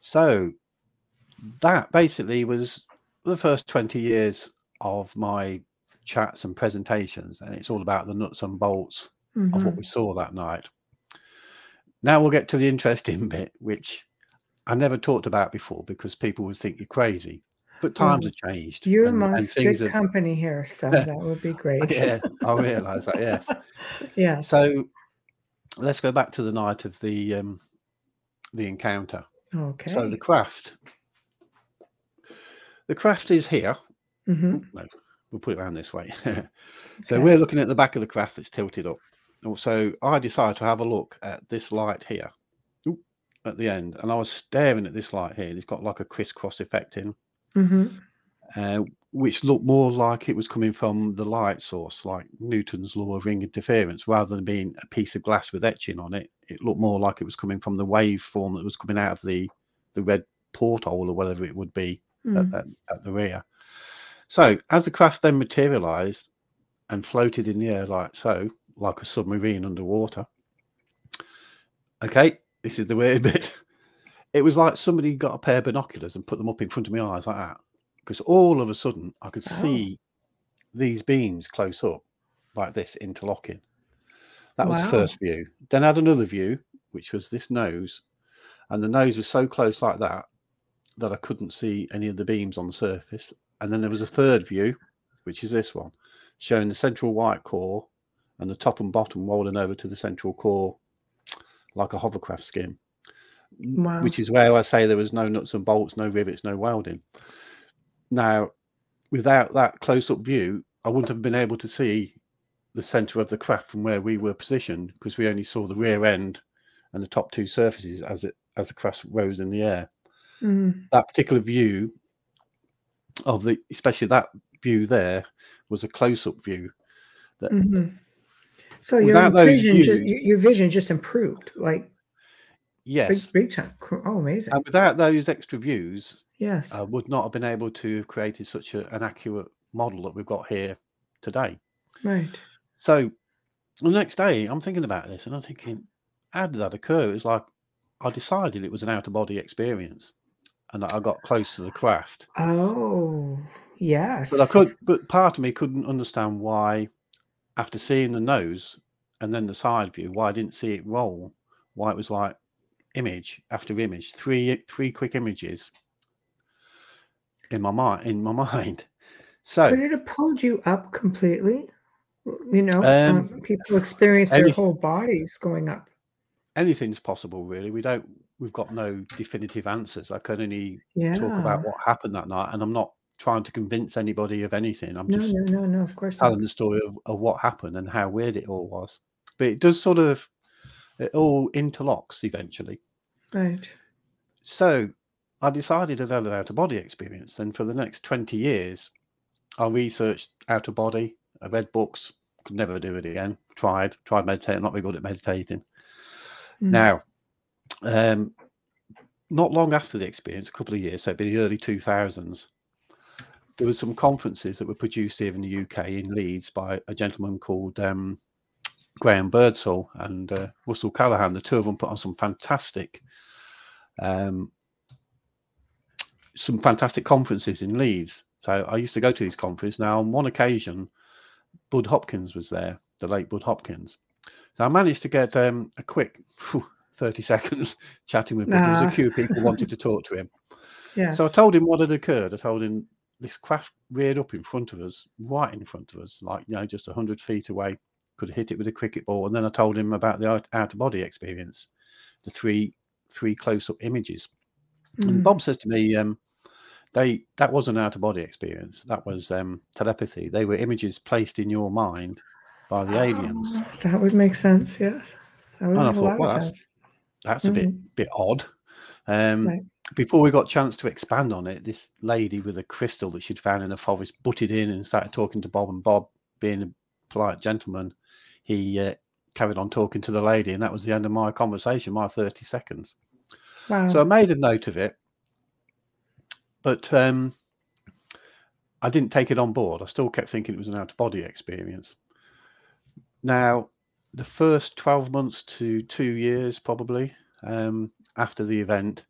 So that basically was the first 20 years of my chats and presentations, and it's all about the nuts and bolts of what we saw that night. Now we'll get to the interesting bit, which I never talked about before because people would think you're crazy, but times have changed. You're amongst good company here, so that would be great. Yeah, I realize that. Yes. Yes. So let's go back to the night of the encounter. Okay. So the craft is here. No. We'll put it around this way. So we're looking at the back of the craft that's tilted up. So I decided to have a look at this light here at the end. And I was staring at this light here. And it's got like a crisscross effect in, which looked more like it was coming from the light source, like Newton's law of ring interference. Rather than being a piece of glass with etching on it, it looked more like it was coming from the waveform that was coming out of the red porthole or whatever it would be at the rear. So as the craft then materialized and floated in the air like so, like a submarine underwater. Okay, this is the weird bit. It was like somebody got a pair of binoculars and put them up in front of my eyes like that. Because all of a sudden I could see these beams close up like this, interlocking. That was the first view. Then I had another view, which was this nose. And the nose was so close like that I couldn't see any of the beams on the surface. And then there was a third view, which is this one, showing the central white core and the top and bottom rolling over to the central core like a hovercraft skin, which is where I say there was no nuts and bolts, no rivets, no welding. Now, without that close-up view, I wouldn't have been able to see the centre of the craft from where we were positioned because we only saw the rear end and the top two surfaces as the craft rose in the air. That particular view... especially that view there was a close-up view. That, so your vision just improved, like Yes. Big time. Oh, amazing. And without those extra views, yes, would not have been able to have created such an accurate model that we've got here today. Right. So the next day, I'm thinking about this, and I'm thinking, how did that occur? It's like I decided it was an out-of-body experience, and that I got close to the craft. Oh, yes. But part of me couldn't understand why, after seeing the nose and then the side view, why I didn't see it roll. Why it was like image after image, three quick images in my mind. So could it have pulled you up completely? You know, people experience their whole bodies going up. Anything's possible, really. We've got no definitive answers. I can only talk about what happened that night, and I'm not trying to convince anybody of anything. I'm just of course telling the story of what happened and how weird it all was. But it does sort of, it all interlocks eventually. Right. So I decided to have an out-of-body experience. And for the next 20 years, I researched out-of-body. I read books. Could never do it again. Tried meditating. Not very good at meditating. Now, not long after the experience, a couple of years, so it'd be the early 2000s, there were some conferences that were produced here in the UK in Leeds by a gentleman called Graham Birdsall and Russell Callahan. The two of them put on some fantastic conferences in Leeds. So I used to go to these conferences. Now, on one occasion, Bud Hopkins was there, the late Bud Hopkins. So I managed to get a quick 30 seconds chatting with him. There was a few people wanted to talk to him. Yes. So I told him what had occurred. I told him this craft reared up in front of us, right in front of us, like, you know, just 100 feet away, could have hit it with a cricket ball. And then I told him about the out-of-body experience, the three close-up images. Mm. And Bob says to me, that wasn't an out-of-body experience. That was telepathy. They were images placed in your mind by the aliens. That would make sense, yes. That would make a lot of sense. That's a bit odd. Right. Before we got a chance to expand on it, this lady with a crystal that she'd found in the forest butted in and started talking to Bob, and Bob, being a polite gentleman, he carried on talking to the lady, and that was the end of my conversation, my 30 seconds. Wow. So I made a note of it, but I didn't take it on board. I still kept thinking it was an out-of-body experience. Now, the first 12 months to 2 years, probably, after the event,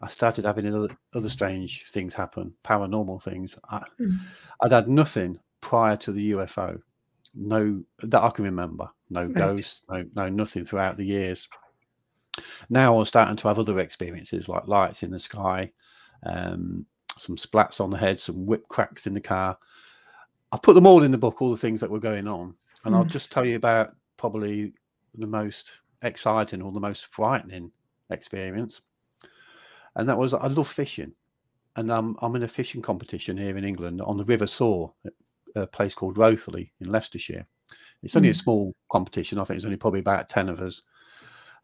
I started having other strange things happen, paranormal things. I'd had nothing prior to the UFO, no, that I can remember, no ghosts, no nothing throughout the years. Now I was starting to have other experiences, like lights in the sky, some splats on the head, some whip cracks in the car. I put them all in the book, all the things that were going on. And I'll just tell you about probably the most exciting or the most frightening experience. And that was, I love fishing. And I'm in a fishing competition here in England on the River Soar, a place called Rotherley in Leicestershire. It's only a small competition. I think there's only probably about 10 of us.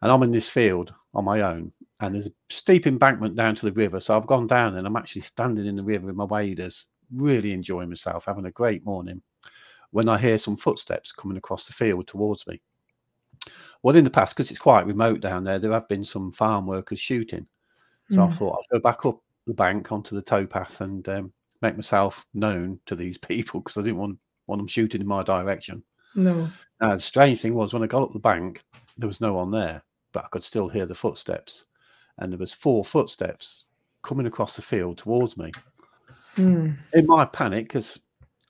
And I'm in this field on my own. And there's a steep embankment down to the river. So I've gone down and I'm actually standing in the river with my waders, really enjoying myself, having a great morning, when I hear some footsteps coming across the field towards me. Well, in the past, because it's quite remote down there have been some farm workers shooting. So I thought I'll go back up the bank onto the towpath and make myself known to these people, because I didn't want them shooting in my direction. No. Now, the strange thing was, when I got up the bank, there was no one there, but I could still hear the footsteps. And there was 4 footsteps coming across the field towards me. In my panic, because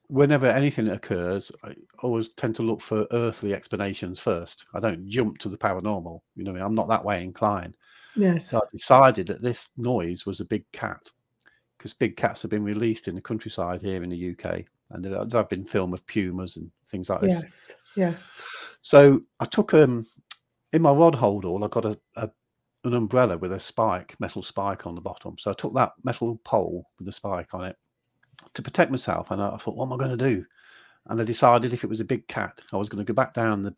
whenever anything occurs, I always tend to look for earthly explanations first. I don't jump to the paranormal. You know, I'm not that way inclined. Yes. So I decided that this noise was a big cat, because big cats have been released in the countryside here in the UK. And there have been film of pumas and things like this. Yes, yes. So I took, in my rod hold all, I got an umbrella with a spike, metal spike on the bottom. So I took that metal pole with the spike on it to protect myself, and I thought, what am I going to do? And I decided, if it was a big cat, I was going to go back down the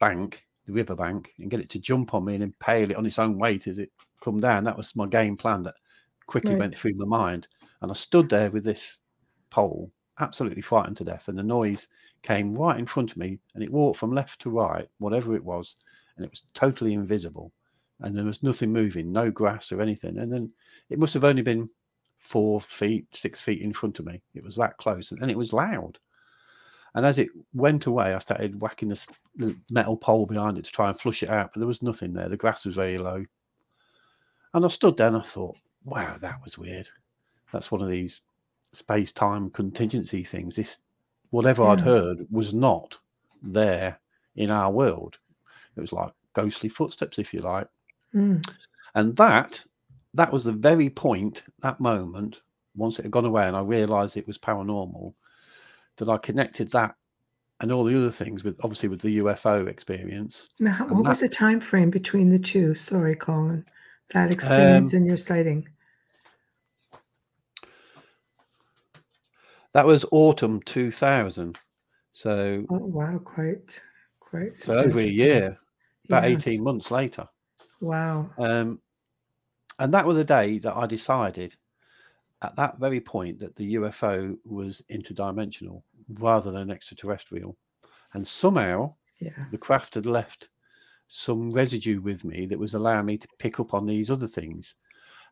river bank, and get it to jump on me and impale it on its own weight as it come down. That was my game plan that quickly went through my mind. And I stood there with this pole, absolutely frightened to death, and the noise came right in front of me, and it walked from left to right, whatever it was, and it was totally invisible. and there was nothing moving, no grass or anything. And then it must have only been 6 feet in front of me. It was that close, and it was loud. And as it went away, I started whacking the metal pole behind it to try and flush it out, but there was nothing there. The grass was very low. And I stood there and I thought, wow, that was weird. That's one of these space-time contingency things. This, whatever I'd heard, was not there in our world. It was like ghostly footsteps, if you like. Mm. And that was the very point, that moment, once it had gone away and I realised it was paranormal, that I connected that and all the other things with, obviously, with the UFO experience. Now, what was the time frame between the two? Sorry, Colin. That experience and your sighting. That was autumn 2000. So, oh, wow, quite. So over a year, about 18 months later. Wow. And that was the day that I decided at that very point that the UFO was interdimensional rather than extraterrestrial. And somehow the craft had left some residue with me that was allowing me to pick up on these other things.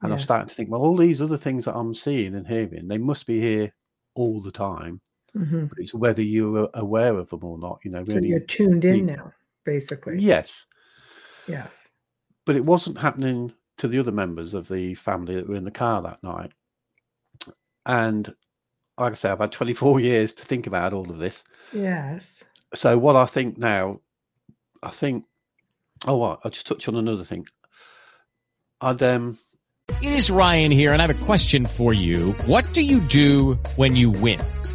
And I started to think, well, all these other things that I'm seeing and hearing, they must be here all the time. Mm-hmm. But it's whether you're aware of them or not, you know. Really, so you're tuned in now, basically. Yes. But it wasn't happening to the other members of the family that were in the car that night. And like I say, I've had 24 years to think about all of this. Yes. So what I think now, I'll just touch on another thing. It is Ryan here, and I have a question for you. What do you do when you win?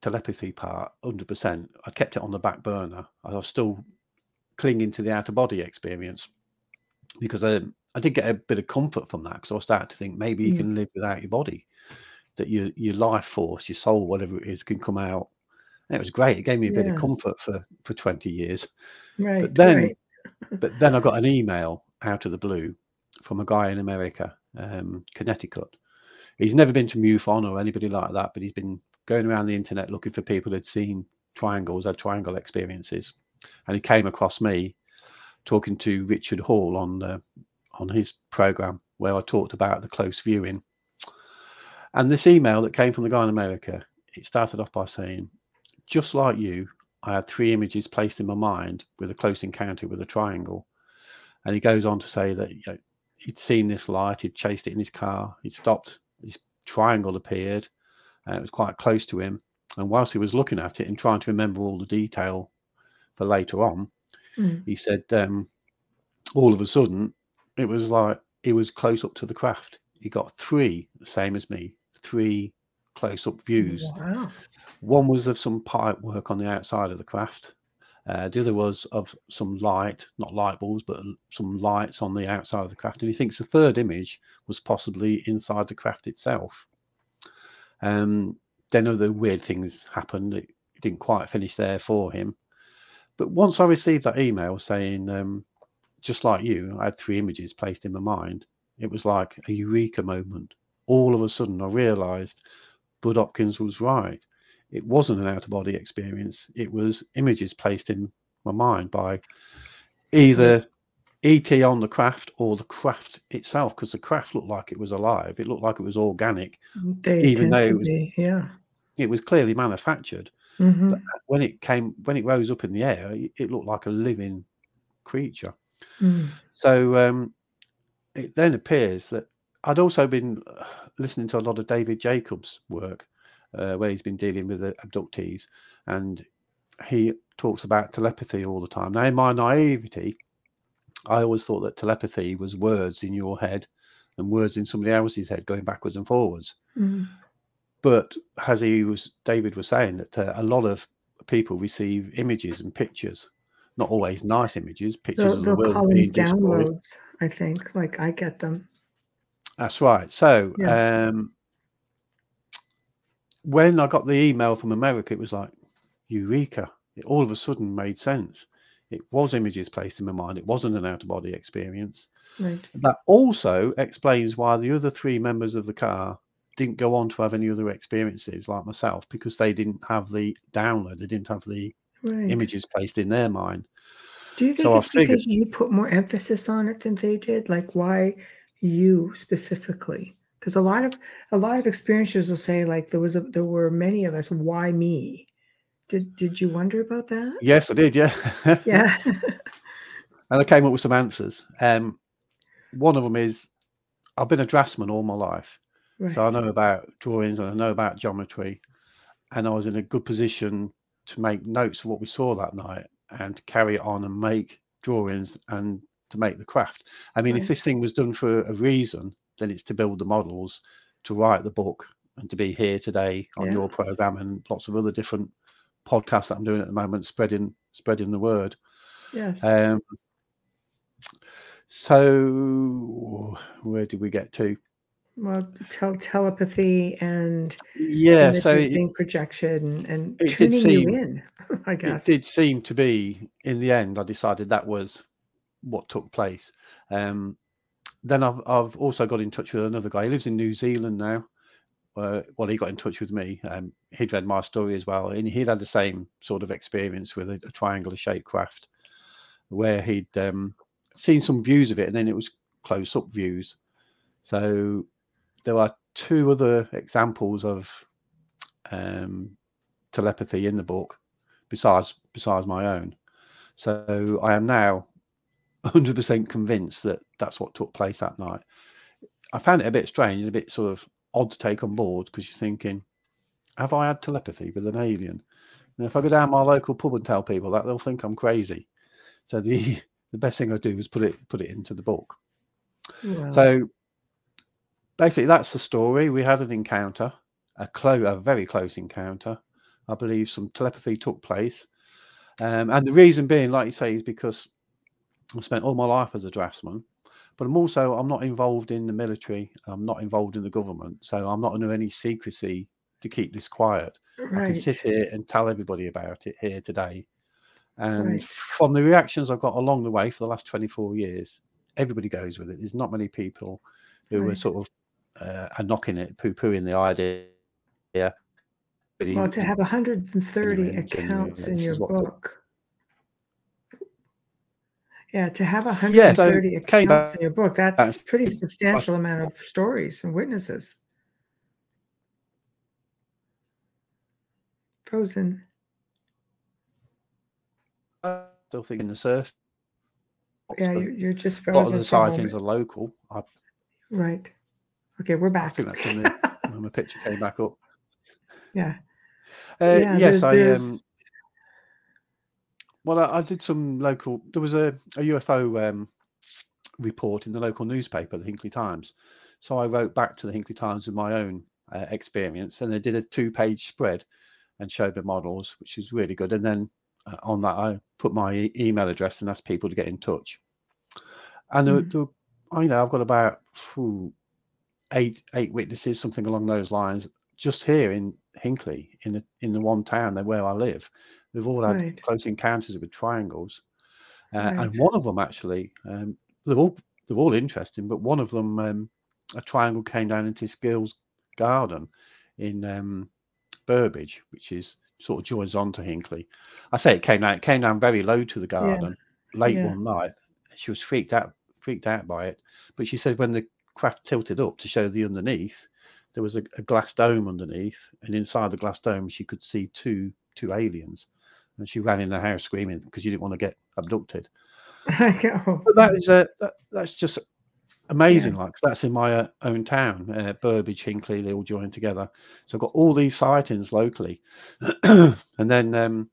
telepathy part 100%. I kept it on the back burner. I was still clinging to the out of body experience because I did get a bit of comfort from that, because I started to think maybe you can live without your body, that your life force, your soul, whatever it is, can come out. And it was great. It gave me a bit of comfort for 20 years. Right. But then, but then I got an email out of the blue from a guy in America, Connecticut. He's never been to MUFON or anybody like that, but he's been going around the internet looking for people who'd seen triangles, had triangle experiences. And he came across me talking to Richard Hall on his program, where I talked about the close viewing. And this email that came from the guy in America, it started off by saying, just like you, I had 3 images placed in my mind with a close encounter with a triangle. And he goes on to say that, you know, he'd seen this light, he'd chased it in his car, he'd stopped, this triangle appeared. It was quite close to him. And whilst he was looking at it and trying to remember all the detail for later on, he said, all of a sudden, it was like he was close up to the craft. He got 3, the same as me, 3 close-up views. Wow. One was of some pipe work on the outside of the craft. The other was of some light, not light bulbs, but some lights on the outside of the craft. And he thinks the third image was possibly inside the craft itself. Then other weird things happened. It didn't quite finish there for him. But once I received that email saying, just like you, I had 3 images placed in my mind, it was like a eureka moment. All of a sudden, I realized Bud Hopkins was right. It wasn't an out-of-body experience. It was images placed in my mind by either ET on the craft or the craft itself, because the craft looked like it was alive. It looked like it was organic, even though it was clearly manufactured. Mm-hmm. But when it rose up in the air, it looked like a living creature. So it then appears that I'd also been listening to a lot of David Jacobs' work, where he's been dealing with the abductees, and he talks about telepathy all the time. Now, in my naivety, I always thought that telepathy was words in your head and words in somebody else's head going backwards and forwards. Mm. But as David was saying, that a lot of people receive images and pictures, not always nice images, pictures of the world. They'll call them downloads, I think, like I get them. That's right. So yeah. When I got the email from America, it was like, eureka. It all of a sudden made sense. It was images placed in my mind. It wasn't an out-of-body experience. Right. That also explains why the other three members of the car didn't go on to have any other experiences like myself, because they didn't have the download. They didn't have the images placed in their mind. Do you think because you put more emphasis on it than they did? Like, why you specifically? Because a lot of experiencers will say, like, there were many of us. Why me? Did you wonder about that? Yes, I did. Yeah. Yeah. And I came up with some answers. One of them is, I've been a draftsman all my life. Right. So I know about drawings and I know about geometry. And I was in a good position to make notes of what we saw that night and to carry it on and make drawings and to make the craft. I mean, if this thing was done for a reason, then it's to build the models, to write the book, and to be here today on your program and lots of other different podcasts that I'm doing at the moment, spreading the word. Yes. So where did we get to? Well, telepathy and projection and tuning you in, I guess. It did seem to be, in the end, I decided that was what took place. Then I've also got in touch with another guy. He lives in New Zealand now. He got in touch with me. He'd read my story as well, and he'd had the same sort of experience with a triangular shaped craft, where he'd seen some views of it, and then it was close up views. So there are two other examples of telepathy in the book, besides my own. So I am now 100% convinced that that's what took place that night. I found it a bit strange and a bit sort of odd to take on board, because you're thinking, have I had telepathy with an alien? And if I go down my local pub and tell people that, they'll think I'm crazy. So the best thing I do is put it into the book. Wow. So basically, that's the story. We had an encounter, a very close encounter. I believe some telepathy took place, and the reason being, like you say, is because I spent all my life as a draftsman. But I'm not involved in the military. I'm not involved in the government. So I'm not under any secrecy to keep this quiet. Right. I can sit here and tell everybody about it here today. And from the reactions I've got along the way for the last 24 years, everybody goes with it. There's not many people who were sort of are knocking it, poo-pooing the idea. Yeah. Well, to have 130 accounts in your book. Yeah, to have 130 accounts in your book, that's a pretty substantial amount of stories and witnesses. Frozen. Still thinking the surf. Yeah, you're just frozen. A lot of the sightings are local. Right. Okay, we're back. I think that's when the picture came back up. Yeah. Well, I did some local. There was a UFO report in the local newspaper, the Hinckley Times. So I wrote back to the Hinckley Times with my own experience, and they did a 2-page spread and showed the models, which is really good. And then on that, I put my email address and asked people to get in touch. And I've got about eight witnesses, something along those lines, just here in Hinckley, in the one town where I live. They've all had close encounters with triangles, and one of them actually, they're all interesting. But one of them, a triangle came down into this girl's garden in Burbage, which is sort of joins on to Hinckley. I say it came down very low to the garden late one night. She was freaked out by it. But she said when the craft tilted up to show the underneath, there was a glass dome underneath, and inside the glass dome she could see two aliens. And she ran in the house screaming because you didn't want to get abducted. But that's just amazing. Yeah. Like, cause that's in my own town, Burbage, Hinckley, they all join together. So I've got all these sightings locally. And then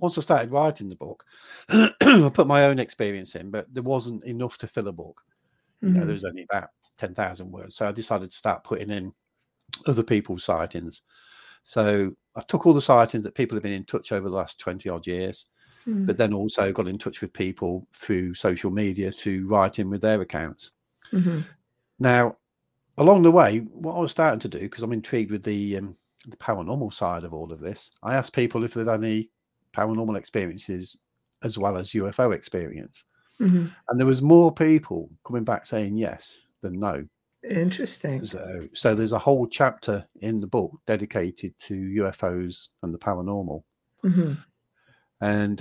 once I started writing the book, I put my own experience in, but there wasn't enough to fill a book. Mm-hmm. You know, there was only about 10,000 words. So I decided to start putting in other people's sightings. So I took all the sightings that people have been in touch over the last 20 odd years, but then also got in touch with people through social media to write in with their accounts. Mm-hmm. Now, along the way, what I was starting to do, because I'm intrigued with the paranormal side of all of this, I asked people if they'd had any paranormal experiences as well as UFO experience. Mm-hmm. And there was more people coming back saying yes than no. Interesting. So there's a whole chapter in the book dedicated to UFOs and the paranormal. Mm-hmm. And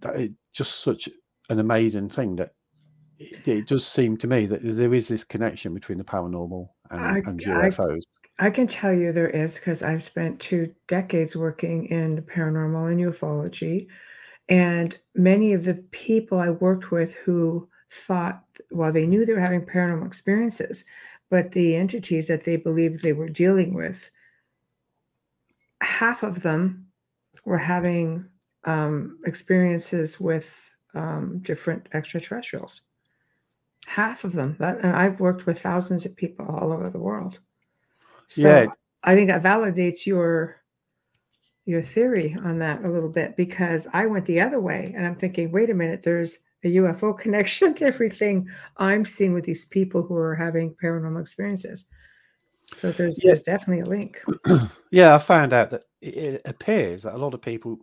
that is just such an amazing thing that it does seem to me that there is this connection between the paranormal and UFOs. I can tell you there is, because I've spent 2 decades working in the paranormal and ufology. And many of the people I worked with who thought, well, they knew they were having paranormal experiences, but the entities that they believed they were dealing with, half of them were having experiences with different extraterrestrials. Half of them. And I've worked with thousands of people all over the world. So yeah. I think that validates your theory on that a little bit, because I went the other way and I'm thinking, wait a minute, there's a UFO connection to everything I'm seeing with these people who are having paranormal experiences. So there's definitely a link. Yeah, I found out that it appears that a lot of people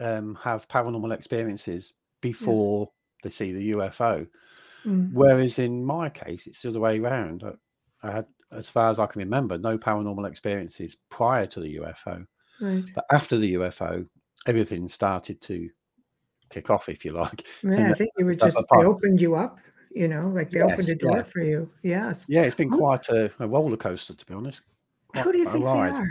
have paranormal experiences before they see the UFO. Mm. Whereas in my case, it's the other way around. I had, as far as I can remember, no paranormal experiences prior to the UFO. Right. But after the UFO, everything started to kick off, if you like. Yeah, and I think you were just, they opened you up, you know, like they opened a door for you. Yes. Yeah, it's been quite a roller coaster, to be honest. Who do you think they are?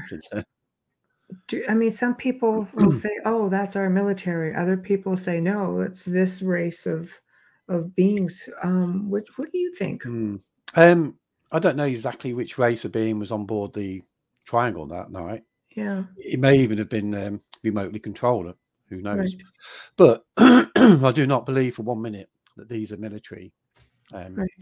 I mean, some people will say, oh, that's our military. Other people say, no, it's this race of beings. What do you think? I don't know exactly which race of being was on board the Triangle that night. Yeah. It may even have been remotely controlled. Who knows? Right. But I do not believe for 1 minute that these are military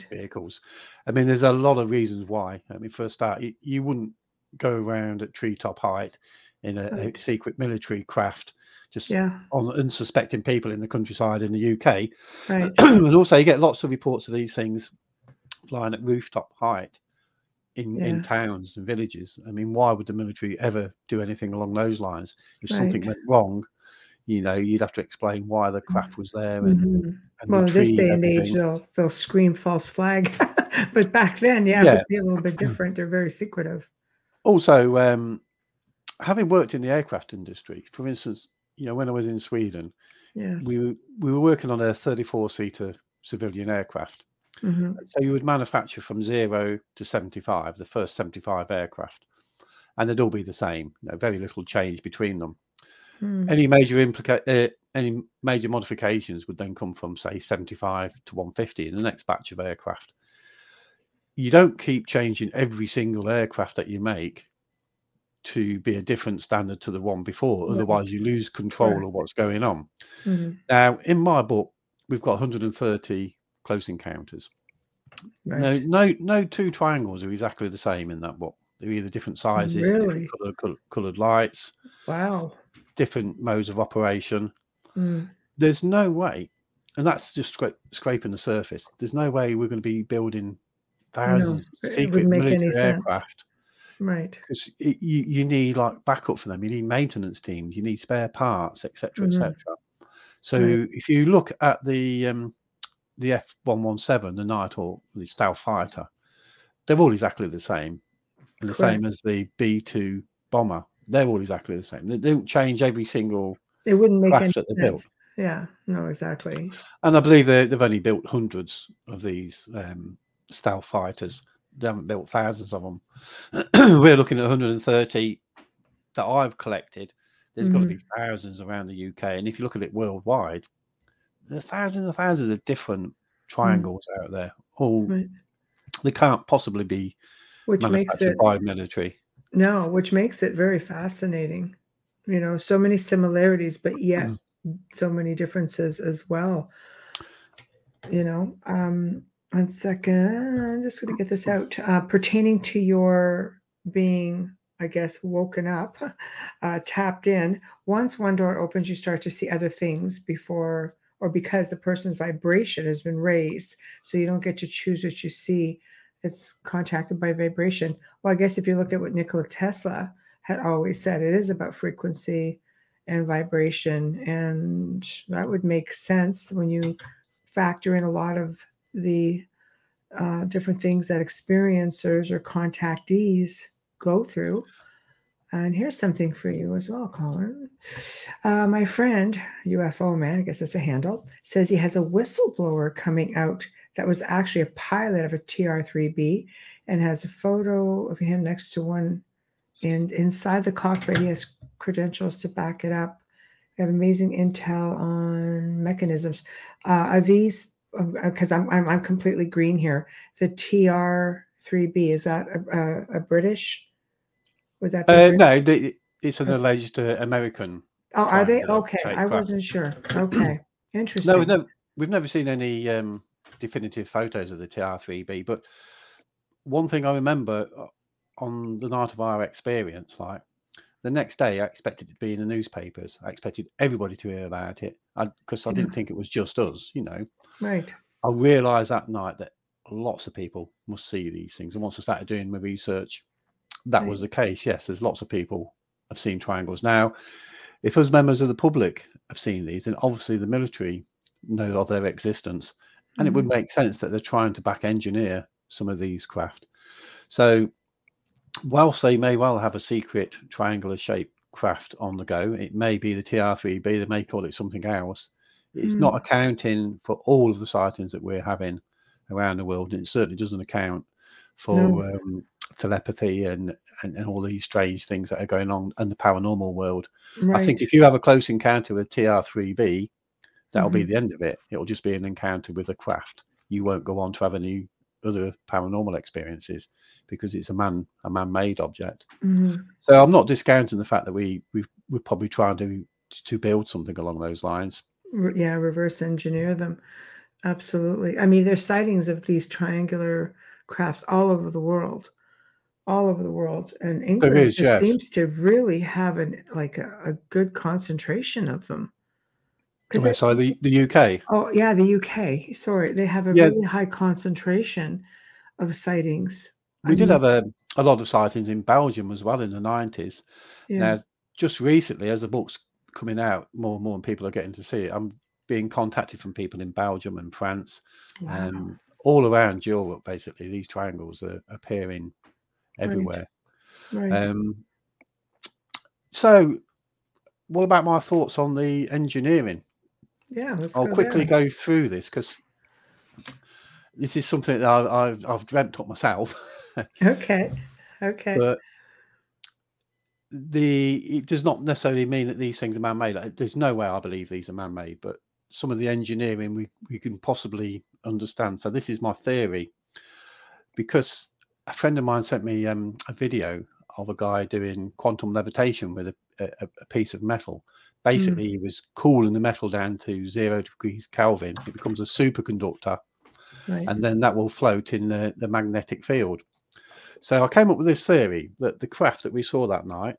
vehicles. I mean, there's a lot of reasons why. I mean, for a start, you wouldn't go around at treetop height in a secret military craft, just on unsuspecting people in the countryside in the UK. Right. And also you get lots of reports of these things flying at rooftop height in towns and villages. I mean, why would the military ever do anything along those lines? If something went wrong, you know, you'd have to explain why the craft was there. And, and well, in this day and age, they'll scream false flag. But back then, it would be a little bit different. They're very secretive. Also, having worked in the aircraft industry, for instance, you know, when I was in Sweden, we were working on a 34-seater civilian aircraft. Mm-hmm. So you would manufacture from 0 to 75, the first 75 aircraft, and they'd all be the same. You know, very little change between them. Mm. Any major modifications would then come from, say, 75 to 150 in the next batch of aircraft. You don't keep changing every single aircraft that you make to be a different standard to the one before. Otherwise, you lose control of what's going on. Mm-hmm. Now, in my book, we've got 130 close encounters. Right. No two triangles are exactly the same in that book. They're either different sizes, really? Different coloured lights. Wow. Different modes of operation. Mm. There's no way, and that's just scraping the surface. There's no way we're going to be building thousands of secret military aircraft. Sense. Right. Because you need like backup for them. You need maintenance teams. You need spare parts, etc., etc. So if you look at the F-117, the Nighthawk, the stealth fighter, they're all exactly the same. And the same as the B-2 bomber. They're all exactly the same. They don't change every single craft that they built. Yeah, no, exactly. And I believe they've only built hundreds of these stealth fighters. They haven't built thousands of them. We're looking at 130 that I've collected. There's got to be thousands around the UK. And if you look at it worldwide, there are thousands and thousands of different triangles out there, all right. They can't possibly be manufactured by military. No, which makes it very fascinating. You know, so many similarities, but yet so many differences as well. You know, one second, I'm just going to get this out. Pertaining to your being, I guess, woken up, tapped in. Once one door opens, you start to see other things before or because the person's vibration has been raised. So you don't get to choose what you see. It's contacted by vibration. Well, I guess if you look at what Nikola Tesla had always said, it is about frequency and vibration. And that would make sense when you factor in a lot of the different things that experiencers or contactees go through. And here's something for you as well, Colin. My friend, UFO man, I guess it's a handle, says he has a whistleblower coming out that was actually a pilot of a TR-3B and has a photo of him next to one. And inside the cockpit, he has credentials to back it up. We have amazing intel on mechanisms. Are these, because I'm completely green here, the TR-3B, is that a British? Would that be British? No, it's an alleged American. Oh, are they? Okay, I wasn't sure. Okay, interesting. No, we've never seen any definitive photos of the TR-3B, but one thing I remember on the night of our experience, like the next day, I expected it to be in the newspapers. I expected everybody to hear about it because I didn't think it was just us, you know. Right. I realised that night that lots of people must see these things. And once I started doing my research, that was the case. Yes, there's lots of people have seen triangles. Now, if us members of the public have seen these, then obviously the military know of their existence. And it would make sense that they're trying to back engineer some of these craft. So whilst they may well have a secret triangular shaped craft on the go, it may be the TR-3B, they may call it something else. It's not accounting for all of the sightings that we're having around the world. And it certainly doesn't account for telepathy and all these strange things that are going on in the paranormal world. Right. I think if you have a close encounter with TR-3B, that'll be the end of it. It'll just be an encounter with a craft. You won't go on to have any other paranormal experiences because it's a man-made object. So I'm not discounting the fact that we're probably trying to build something along those lines. Yeah, reverse engineer them. Absolutely. I mean, there's sightings of these triangular crafts all over the world. And England seems to really have a good concentration of them. Sorry, the UK. Oh, yeah, the UK. Sorry, they have a really high concentration of sightings. We did have a lot of sightings in Belgium as well in the 90s. Yeah. Now, just recently, as the book's coming out, more and more people are getting to see it. I'm being contacted from people in Belgium and France. Wow. And all around Europe, basically, these triangles are appearing everywhere. Right. So what about my thoughts on the engineering? Yeah, I'll quickly go through this because this is something that I've dreamt up myself. Okay. But it does not necessarily mean that these things are man-made. There's no way I believe these are man-made, but some of the engineering we can possibly understand. So this is my theory, because a friend of mine sent me a video of a guy doing quantum levitation with a piece of metal. Basically, he was cooling the metal down to 0 degrees Kelvin. It becomes a superconductor, and then that will float in the magnetic field. So I came up with this theory that the craft that we saw that night,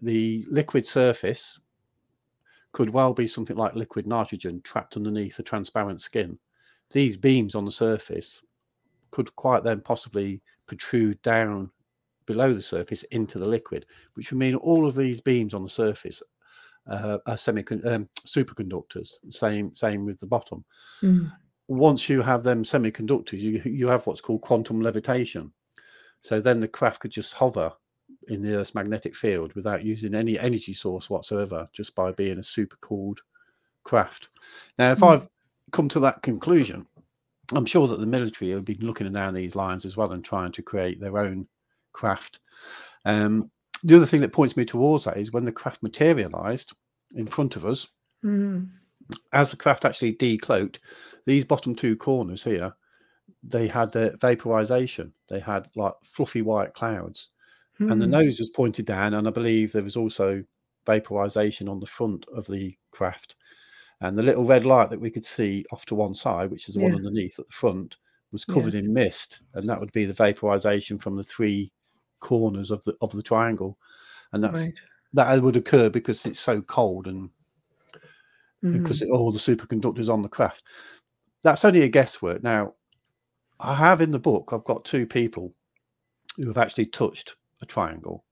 the liquid surface could well be something like liquid nitrogen trapped underneath a transparent skin. These beams on the surface could quite then possibly protrude down below the surface into the liquid, which would mean all of these beams on the surface are superconductors. Same with the bottom. Once you have them semiconductors, you have what's called quantum levitation. So then the craft could just hover in the Earth's magnetic field without using any energy source whatsoever, just by being a super-cooled craft. Now, if I've come to that conclusion, I'm sure that the military have been looking down these lines as well and trying to create their own craft. The other thing that points me towards that is when the craft materialized in front of us, as the craft actually decloaked, these bottom two corners here they had the vaporization. They had like fluffy white clouds, and the nose was pointed down. And I believe there was also vaporization on the front of the craft. And the little red light that we could see off to one side, which is the one underneath at the front, was covered in mist. And that would be the vaporization from the three corners of the triangle. And that's, that would occur because it's so cold and because all the superconductors on the craft. That's only a guesswork. Now, I have in the book, I've got two people who have actually touched a triangle.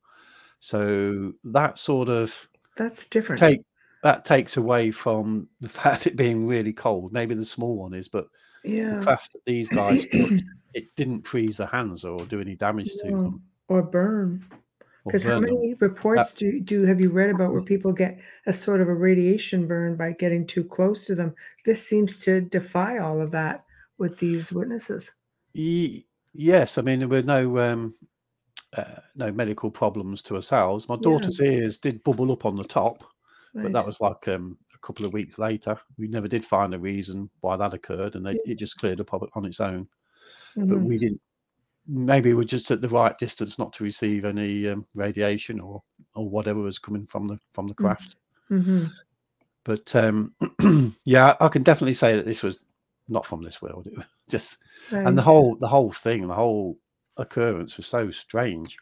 So that sort of... That's different. That takes away from the fact it being really cold. Maybe the small one is, but the craft that these guys put, it didn't freeze their hands or do any damage to them. Or burn. Because how many reports do have you read about where people get a sort of a radiation burn by getting too close to them? This seems to defy all of that with these witnesses. Yes, I mean, there were no medical problems to ourselves. My daughter's ears did bubble up on the top, but that was like a couple of weeks later. We never did find a reason why that occurred, and it just cleared up on its own. But we didn't. Maybe we're just at the right distance not to receive any radiation or whatever was coming from the craft. But yeah, I can definitely say that this was not from this world. It was just and the whole thing, the whole occurrence was so strange.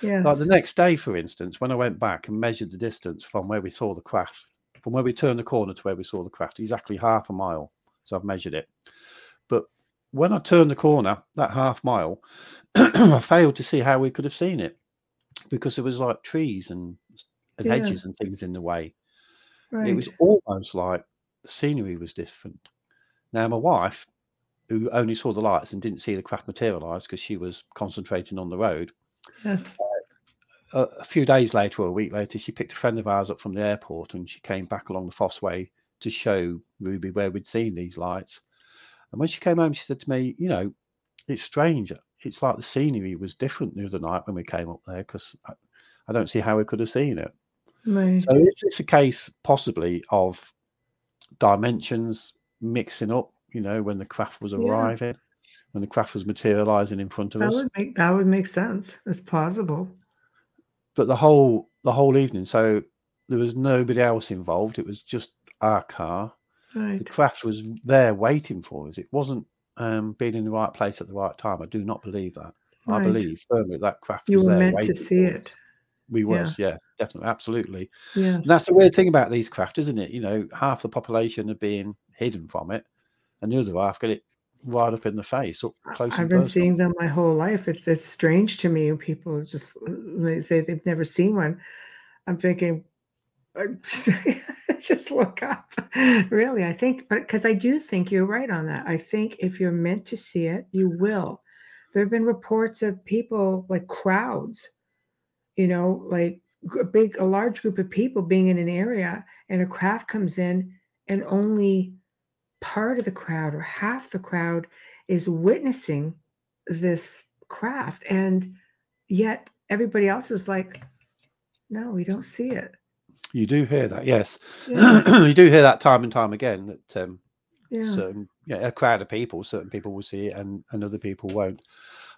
Yes. Like the next day, for instance, when I went back and measured the distance from where we saw the craft, from where we turned the corner to where we saw the craft, exactly half a mile. So I've measured it. But when I turned the corner, that half mile, I failed to see how we could have seen it because there was like trees and hedges and things in the way. Right. It was almost like the scenery was different. Now, my wife, who only saw the lights and didn't see the craft materialise because she was concentrating on the road, a few days later or a week later, she picked a friend of ours up from the airport and she came back along the Foss Way to show Ruby where we'd seen these lights. And when she came home, she said to me, you know, it's strange. It's like the scenery was different the other night when we came up there because I don't see how we could have seen it. Right. So it's a case possibly of dimensions mixing up, you know, when the craft was arriving, when the craft was materializing in front of us. That would make sense. It's plausible. But the whole evening, so there was nobody else involved. It was just our car. Right. The craft was there waiting for us. It wasn't being in the right place at the right time. I do not believe that. Right. I believe firmly that craft was there waiting. You were meant to see it. We was, yeah definitely, absolutely. Yes. And that's the weird thing about these craft, isn't it? You know, half the population are being hidden from it, and the other half get it right up in the face, up close. I've been seeing them my whole life. It's strange to me. People just they say they've never seen one. I'm thinking. Just look up, really. I think, but because I do think you're right on that. I think if you're meant to see it, you will. There have been reports of people, like crowds, you know, like a large group of people being in an area, and a craft comes in, and only part of the crowd or half the crowd is witnessing this craft, and yet everybody else is like, "No, we don't see it." You do hear that, yes. Yeah. You do hear that time and time again that a crowd of people, certain people will see it and other people won't.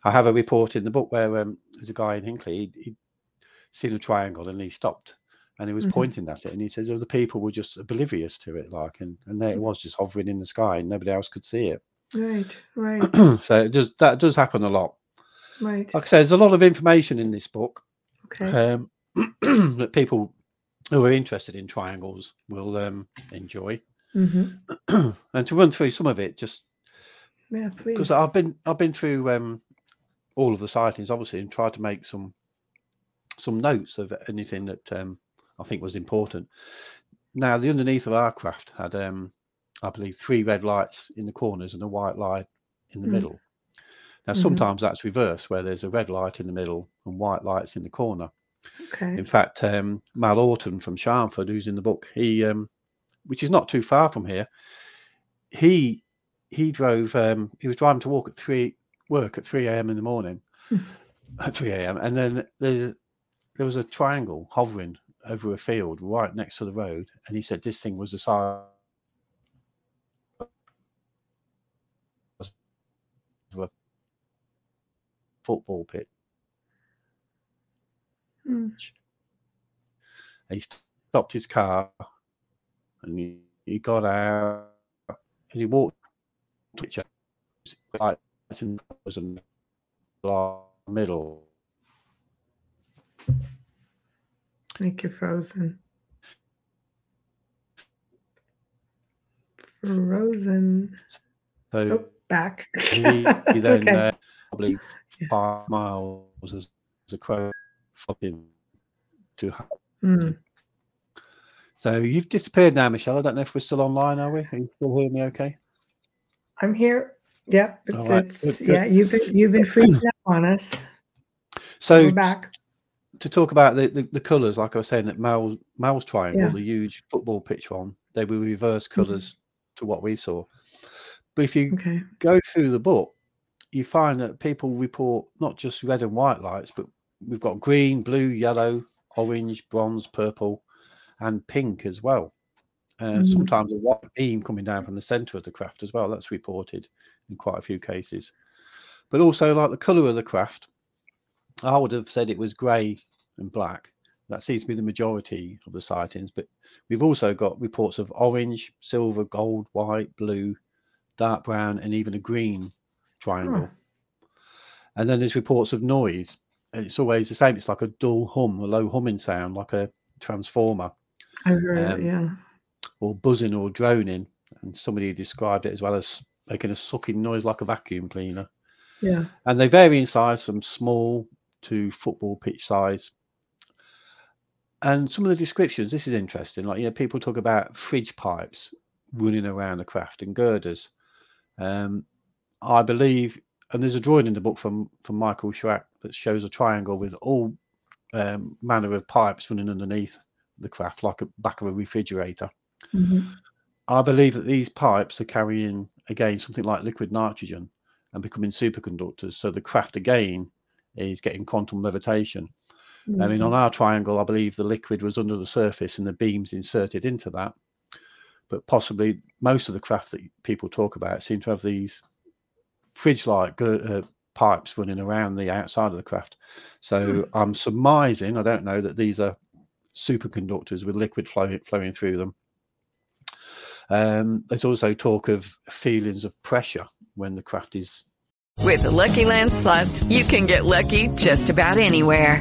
I have a report in the book where there's a guy in Hinckley, he'd seen a triangle and he stopped and he was pointing at it and he says other people were just oblivious to it, like, and there it was just hovering in the sky and nobody else could see it. Right. So that does happen a lot. Right. Like I say, there's a lot of information in this book that people who are interested in triangles will enjoy, and to run through some of it, just please. Because I've been through all of the sightings, obviously, and tried to make some notes of anything that I think was important. Now, the underneath of our craft had, I believe, three red lights in the corners and a white light in the middle. Now, sometimes that's reversed, where there's a red light in the middle and white lights in the corner. Okay. In fact, Mal Orton from Sharnford, who's in the book, he, which is not too far from here, he drove. He was driving to work at 3 a.m. in the morning, at 3 a.m. And then there was a triangle hovering over a field right next to the road, and he said this thing was the size football pitch. Hmm. He stopped his car and he got out and he walked to the like in the middle. I think you're frozen. Frozen. So back. He then okay. Probably 5 miles as a crow for him to have. Mm. So you've disappeared now, Michelle. I don't know if we're still online, are we? Are you still hearing me okay? I'm here. Yeah. Good. You've been freaking out on us. So we're back. To talk about the colours, like I was saying, that Mal's Triangle, the huge football pitch one, they were reverse colours to what we saw. But if you go through the book, you find that people report not just red and white lights, but we've got green, blue, yellow, orange, bronze, purple, and pink as well. Sometimes a white beam coming down from the centre of the craft as well. That's reported in quite a few cases. But also, like the colour of the craft, I would have said it was grey and black. That seems to be the majority of the sightings, but we've also got reports of orange, silver, gold, white, blue, dark brown, and even a green triangle. And then there's reports of noise. It's always the same. It's like a dull hum, a low humming sound, like a transformer. I heard it, or buzzing or droning. And somebody described it as well as making a sucking noise like a vacuum cleaner. Yeah. And they vary in size from small to football pitch size. And some of the descriptions, this is interesting, like, you know, people talk about fridge pipes running around the craft and girders. I believe, and there's a drawing in the book from Michael Schrack that shows a triangle with all manner of pipes running underneath the craft, like a back of a refrigerator. Mm-hmm. I believe that these pipes are carrying, again, something like liquid nitrogen and becoming superconductors. So the craft, again, is getting quantum levitation. I mean, on our triangle, I believe the liquid was under the surface and the beams inserted into that. But possibly most of the craft that people talk about seem to have these fridge-like pipes running around the outside of the craft. So I'm surmising, I don't know, that these are superconductors with liquid flowing through them. There's also talk of feelings of pressure when the craft is... With the Lucky Land Slots, you can get lucky just about anywhere.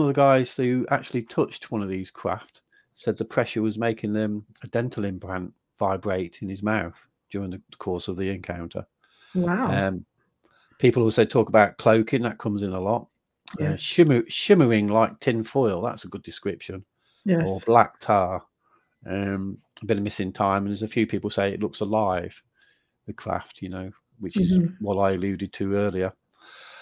of the guys who actually touched one of these craft said the pressure was making them a dental implant vibrate in his mouth during the course of the encounter. Wow. People also talk about cloaking. That comes in a lot. Yes. Shimmering like tin foil. That's a good description. Yes. Or black tar. A bit of missing time, and there's a few people say it looks alive, the craft, you know, which is what I alluded to earlier.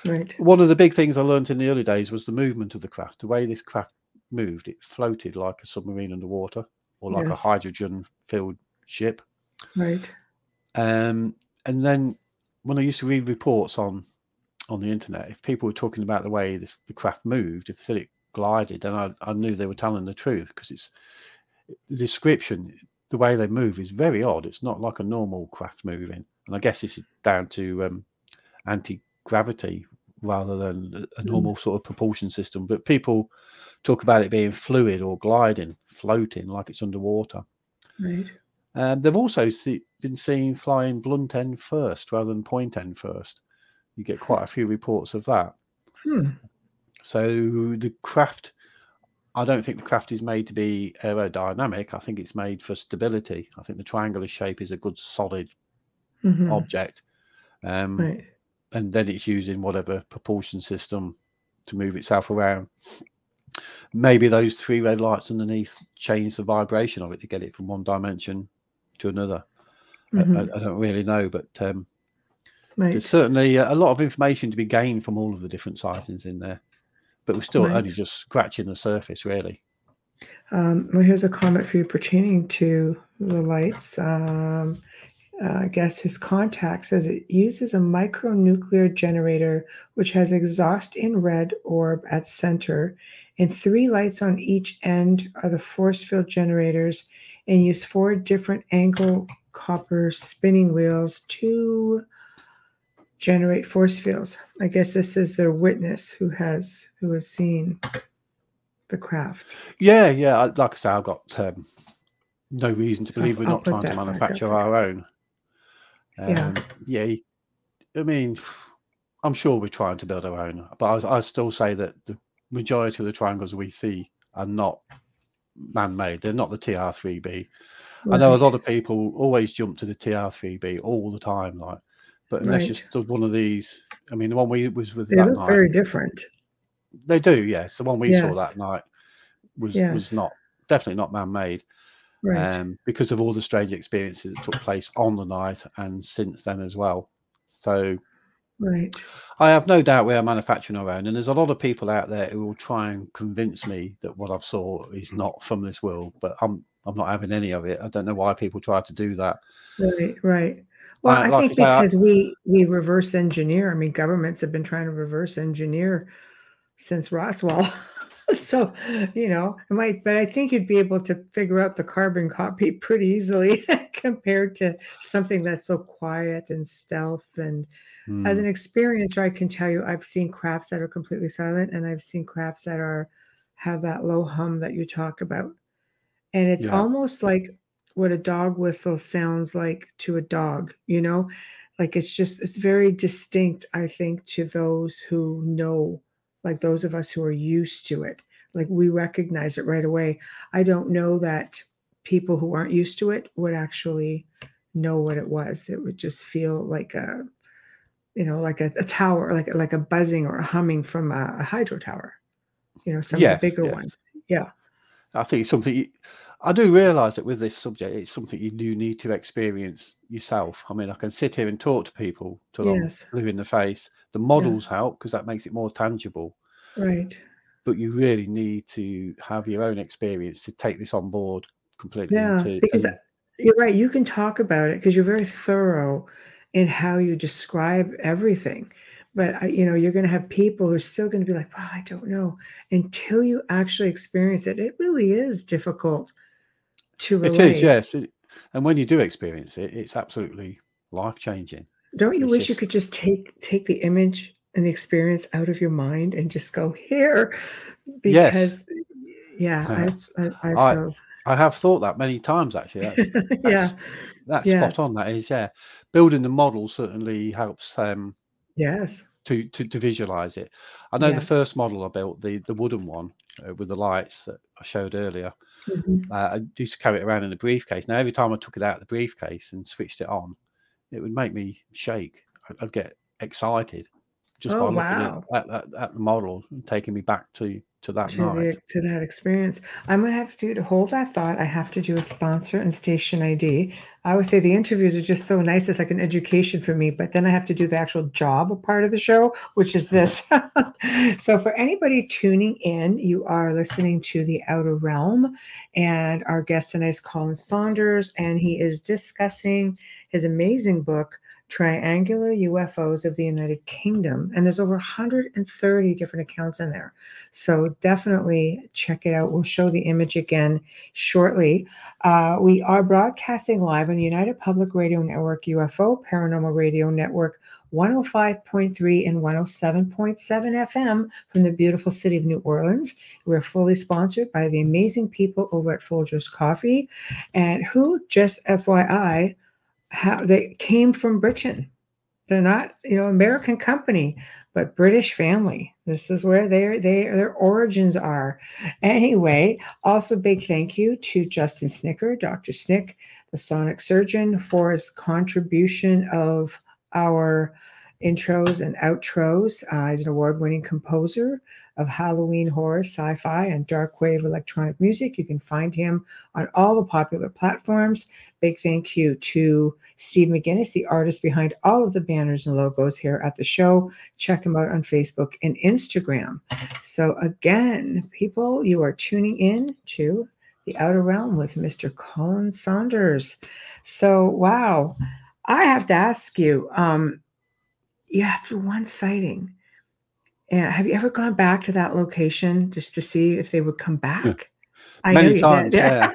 Right. One of the big things I learned in the early days was the movement of the craft. The way this craft moved, it floated like a submarine underwater, or like a hydrogen-filled ship. Right. And then when I used to read reports on the internet, if people were talking about the way the craft moved, if they said it glided, then I knew they were telling the truth, because it's the description, the way they move is very odd. It's not like a normal craft moving, and I guess this is down to anti-gravity rather than a normal sort of propulsion system. But people talk about it being fluid or gliding, floating like it's underwater. Right. They've also been seen flying blunt end first rather than point end first. You get quite a few reports of that. So the craft, I don't think the craft is made to be aerodynamic. I think it's made for stability. I think the triangular shape is a good solid object. And then it's using whatever propulsion system to move itself around. Maybe those three red lights underneath change the vibration of it to get it from one dimension to another. I don't really know, but make. There's certainly a lot of information to be gained from all of the different sightings in there, but we're still only just scratching the surface, really. Well, here's a comment for you pertaining to the lights. I guess his contact says it uses a micronuclear generator, which has exhaust in red orb at center, and three lights on each end are the force field generators, and use four different angle copper spinning wheels to generate force fields. I guess this is their witness who has seen the craft. Yeah. Like I say, I've got no reason to believe we're not trying to manufacture our own. Yeah, I mean, I'm sure we're trying to build our own, but I still say that the majority of the triangles we see are not man-made. They're not the TR-3B. Right. I know a lot of people always jump to the TR-3B all the time, like, but unless you stood one of these, I mean, the one we was with that night. They look very different. They do, yes. The one we saw that night was definitely not man-made. Right. Because of all the strange experiences that took place on the night and since then as well. So I have no doubt we are manufacturing our own. And there's a lot of people out there who will try and convince me that what I've saw is not from this world, but I'm not having any of it. I don't know why people try to do that. Right. Well, I think because we reverse engineer. I mean, governments have been trying to reverse engineer since Roswell. So, it might, but I think you'd be able to figure out the carbon copy pretty easily compared to something that's so quiet and stealth. And as an experiencer, I can tell you, I've seen crafts that are completely silent, and I've seen crafts that have that low hum that you talk about. And it's almost like what a dog whistle sounds like to a dog, like it's very distinct, I think, to those who know. Like those of us who are used to it, like we recognize it right away. I don't know that people who aren't used to it would actually know what it was. It would just feel like a tower, like a buzzing or a humming from a hydro tower, some bigger one. Yeah. I think it's something I do realize that with this subject, it's something you do need to experience yourself. I mean, I can sit here and talk to people till I'm blue in the face. The models help because that makes it more tangible. Right. But you really need to have your own experience to take this on board completely. Yeah, because you're right. You can talk about it because you're very thorough in how you describe everything. But, you're going to have people who are still going to be like, well, I don't know, until you actually experience it. It really is difficult to relate. It is, yes. And when you do experience it, it's absolutely life-changing. Don't you wish you could just take the image and the experience out of your mind and just go here? Because, I have thought that many times, actually. That's spot on, that is, yeah. Building the model certainly helps to visualize it. I know the first model I built, the wooden one with the lights that I showed earlier, I used to carry it around in a briefcase. Now, every time I took it out of the briefcase and switched it on, it would make me shake. I'd get excited just by looking at the model and taking me back to that night. To that experience. I'm going to have to hold that thought. I have to do a sponsor and station ID. I would say the interviews are just so nice. It's like an education for me, but then I have to do the actual job part of the show, which is this. So for anybody tuning in, you are listening to The Outer Realm, and our guest tonight is Colin Saunders, and he is discussing his amazing book, Triangular UFOs of the United Kingdom. And there's over 130 different accounts in there. So definitely check it out. We'll show the image again shortly. We are broadcasting live on United Public Radio Network, UFO Paranormal Radio Network, 105.3 and 107.7 FM from the beautiful city of New Orleans. We're fully sponsored by the amazing people over at Folgers Coffee, and who, just FYI, they came from Britain. They're not, American company, but British family. This is where their origins are. Anyway, also big thank you to Justin Snicker, Dr. Snick, the sonic surgeon, for his contribution of our intros and outros. He's an award-winning composer of Halloween horror, sci-fi, and dark wave electronic music. You can find him on all the popular platforms. Big thank you to Steve McGinnis, the artist behind all of the banners and logos here at the show. Check him out on Facebook and Instagram. So again, people, you are tuning in to The Outer Realm with Mr. Colin Saunders. So, wow, I have to ask you, you have one sighting. And have you ever gone back to that location just to see if they would come back? Many times, yeah.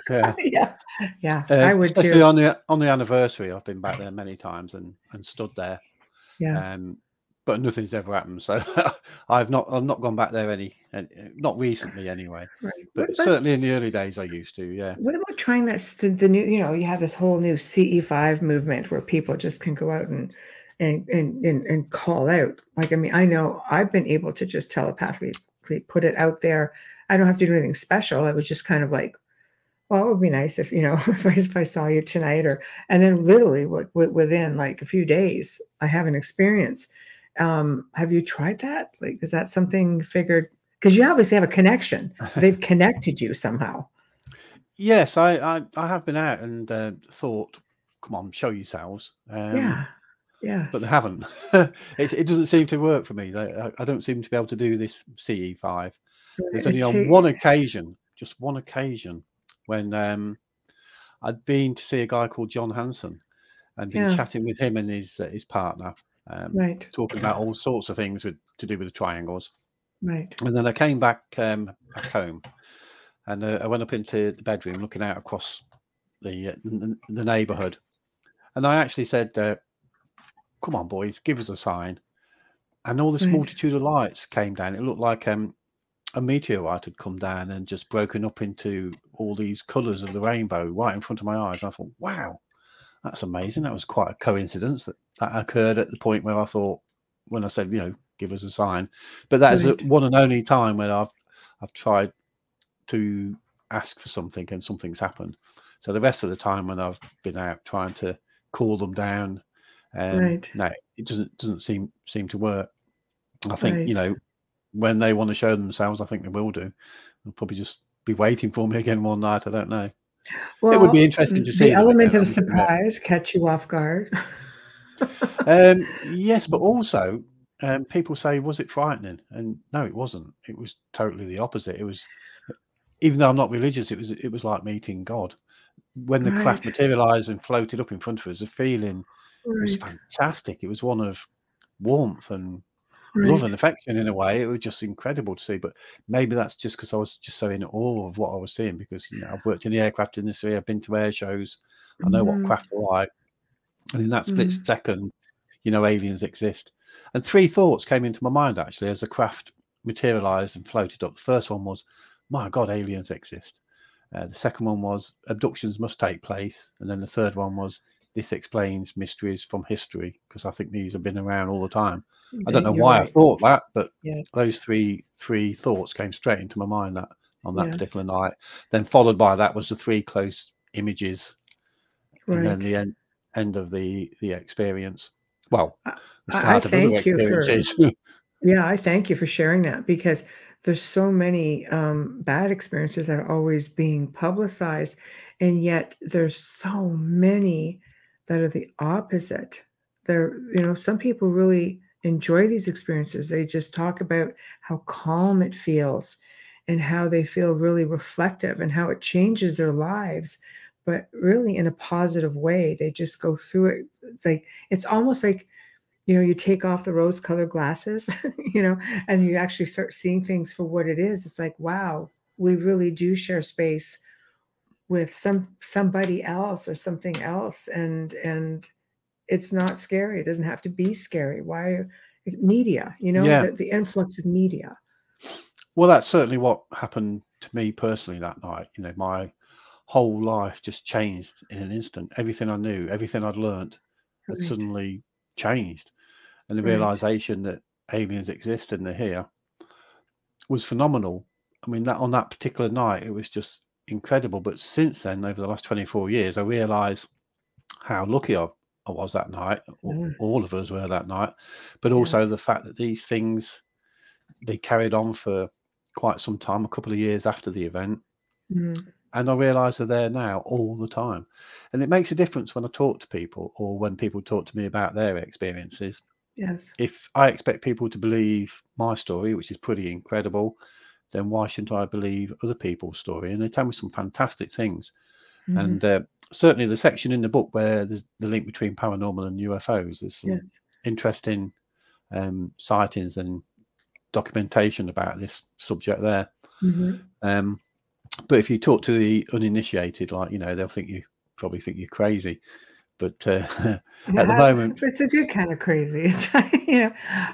I would especially too. On the anniversary, I've been back there many times and stood there. Yeah. But nothing's ever happened, so I've not gone back there not recently anyway. Right. But about, certainly in the early days, I used to. Yeah. What about trying this? The new, you have this whole new CE5 movement where people just can go out and call out. Like, I mean, I know I've been able to just telepathically put it out there. I don't have to do anything special. I was just kind of like, well, it would be nice if if I saw you tonight, and then literally within like a few days, I have an experience. Have you tried that? Like, is that something figured? Because you obviously have a connection. They've connected you somehow. Yes, I have been out and thought, come on, show yourselves. Yeah. But they haven't. It doesn't seem to work for me. I don't seem to be able to do this CE5. There's only on one occasion, when I'd been to see a guy called John Hanson and been chatting with him and his partner. Talking about all sorts of things to do with the triangles. Right. And then I came back home and I went up into the bedroom looking out across the neighbourhood. And I actually said, come on, boys, give us a sign. And all this multitude of lights came down. It looked like a meteorite had come down and just broken up into all these colours of the rainbow right in front of my eyes. And I thought, wow, that's amazing. That was quite a coincidence that occurred at the point where I thought, when I said, give us a sign. But that is the one and only time when I've tried to ask for something and something's happened. So the rest of the time when I've been out trying to call them down, no, it doesn't seem to work. I think, when they want to show themselves, I think they will do. They'll probably just be waiting for me again one night. I don't know. Well, it would be interesting to see. The element of surprise catch you off guard. Yes, but also people say, was it frightening? And no, it wasn't. It was totally the opposite. It was, even though I'm not religious, it was like meeting God. When the craft materialized and floated up in front of us, the feeling was fantastic. It was one of warmth and love and affection in a way. It was just incredible to see. But maybe that's just because I was just so in awe of what I was seeing, because I've worked in the aircraft industry, I've been to air shows, I know what craft are like. And in that split second, aliens exist. And three thoughts came into my mind, actually, as the craft materialized and floated up. The first one was, my God, aliens exist. The second one was, abductions must take place. And then the third one was, this explains mysteries from history, because I think these have been around all the time. I don't know why I thought that, but those three thoughts came straight into my mind that on that particular night. Then followed by that was the three close images. And then the end of the experience. Well, the start of other experiences. I thank you for sharing that, because there's so many bad experiences that are always being publicized, and yet there's so many that are the opposite. There, some people really enjoy these experiences. They just talk about how calm it feels and how they feel really reflective and how it changes their lives, but really in a positive way. They just go through it. It's like, it's almost like, you take off the rose colored glasses, and you actually start seeing things for what it is. It's like, wow, we really do share space with somebody else or something else. And it's not scary. It doesn't have to be scary. Why media, the influx of media. Well, that's certainly what happened to me personally that night. My whole life just changed in an instant. Everything I knew, everything I'd learned had suddenly changed. And the realization that aliens exist and they're here was phenomenal. I mean, that on that particular night, it was just incredible. But since then, over the last 24 years, I realized how lucky I've I was that night. All of us were that night. But also the fact that these things, they carried on for quite some time, a couple of years after the event. And I realise they're there now all the time. And it makes a difference when I talk to people or when people talk to me about their experiences. Yes. If I expect people to believe my story, which is pretty incredible, then why shouldn't I believe other people's story? And they tell me some fantastic things. And certainly the section in the book where there's the link between paranormal and UFOs, there's some interesting sightings and documentation about this subject there. But if you talk to the uninitiated, like, you know, they'll think you're crazy. But at the moment, it's a good kind of crazy. You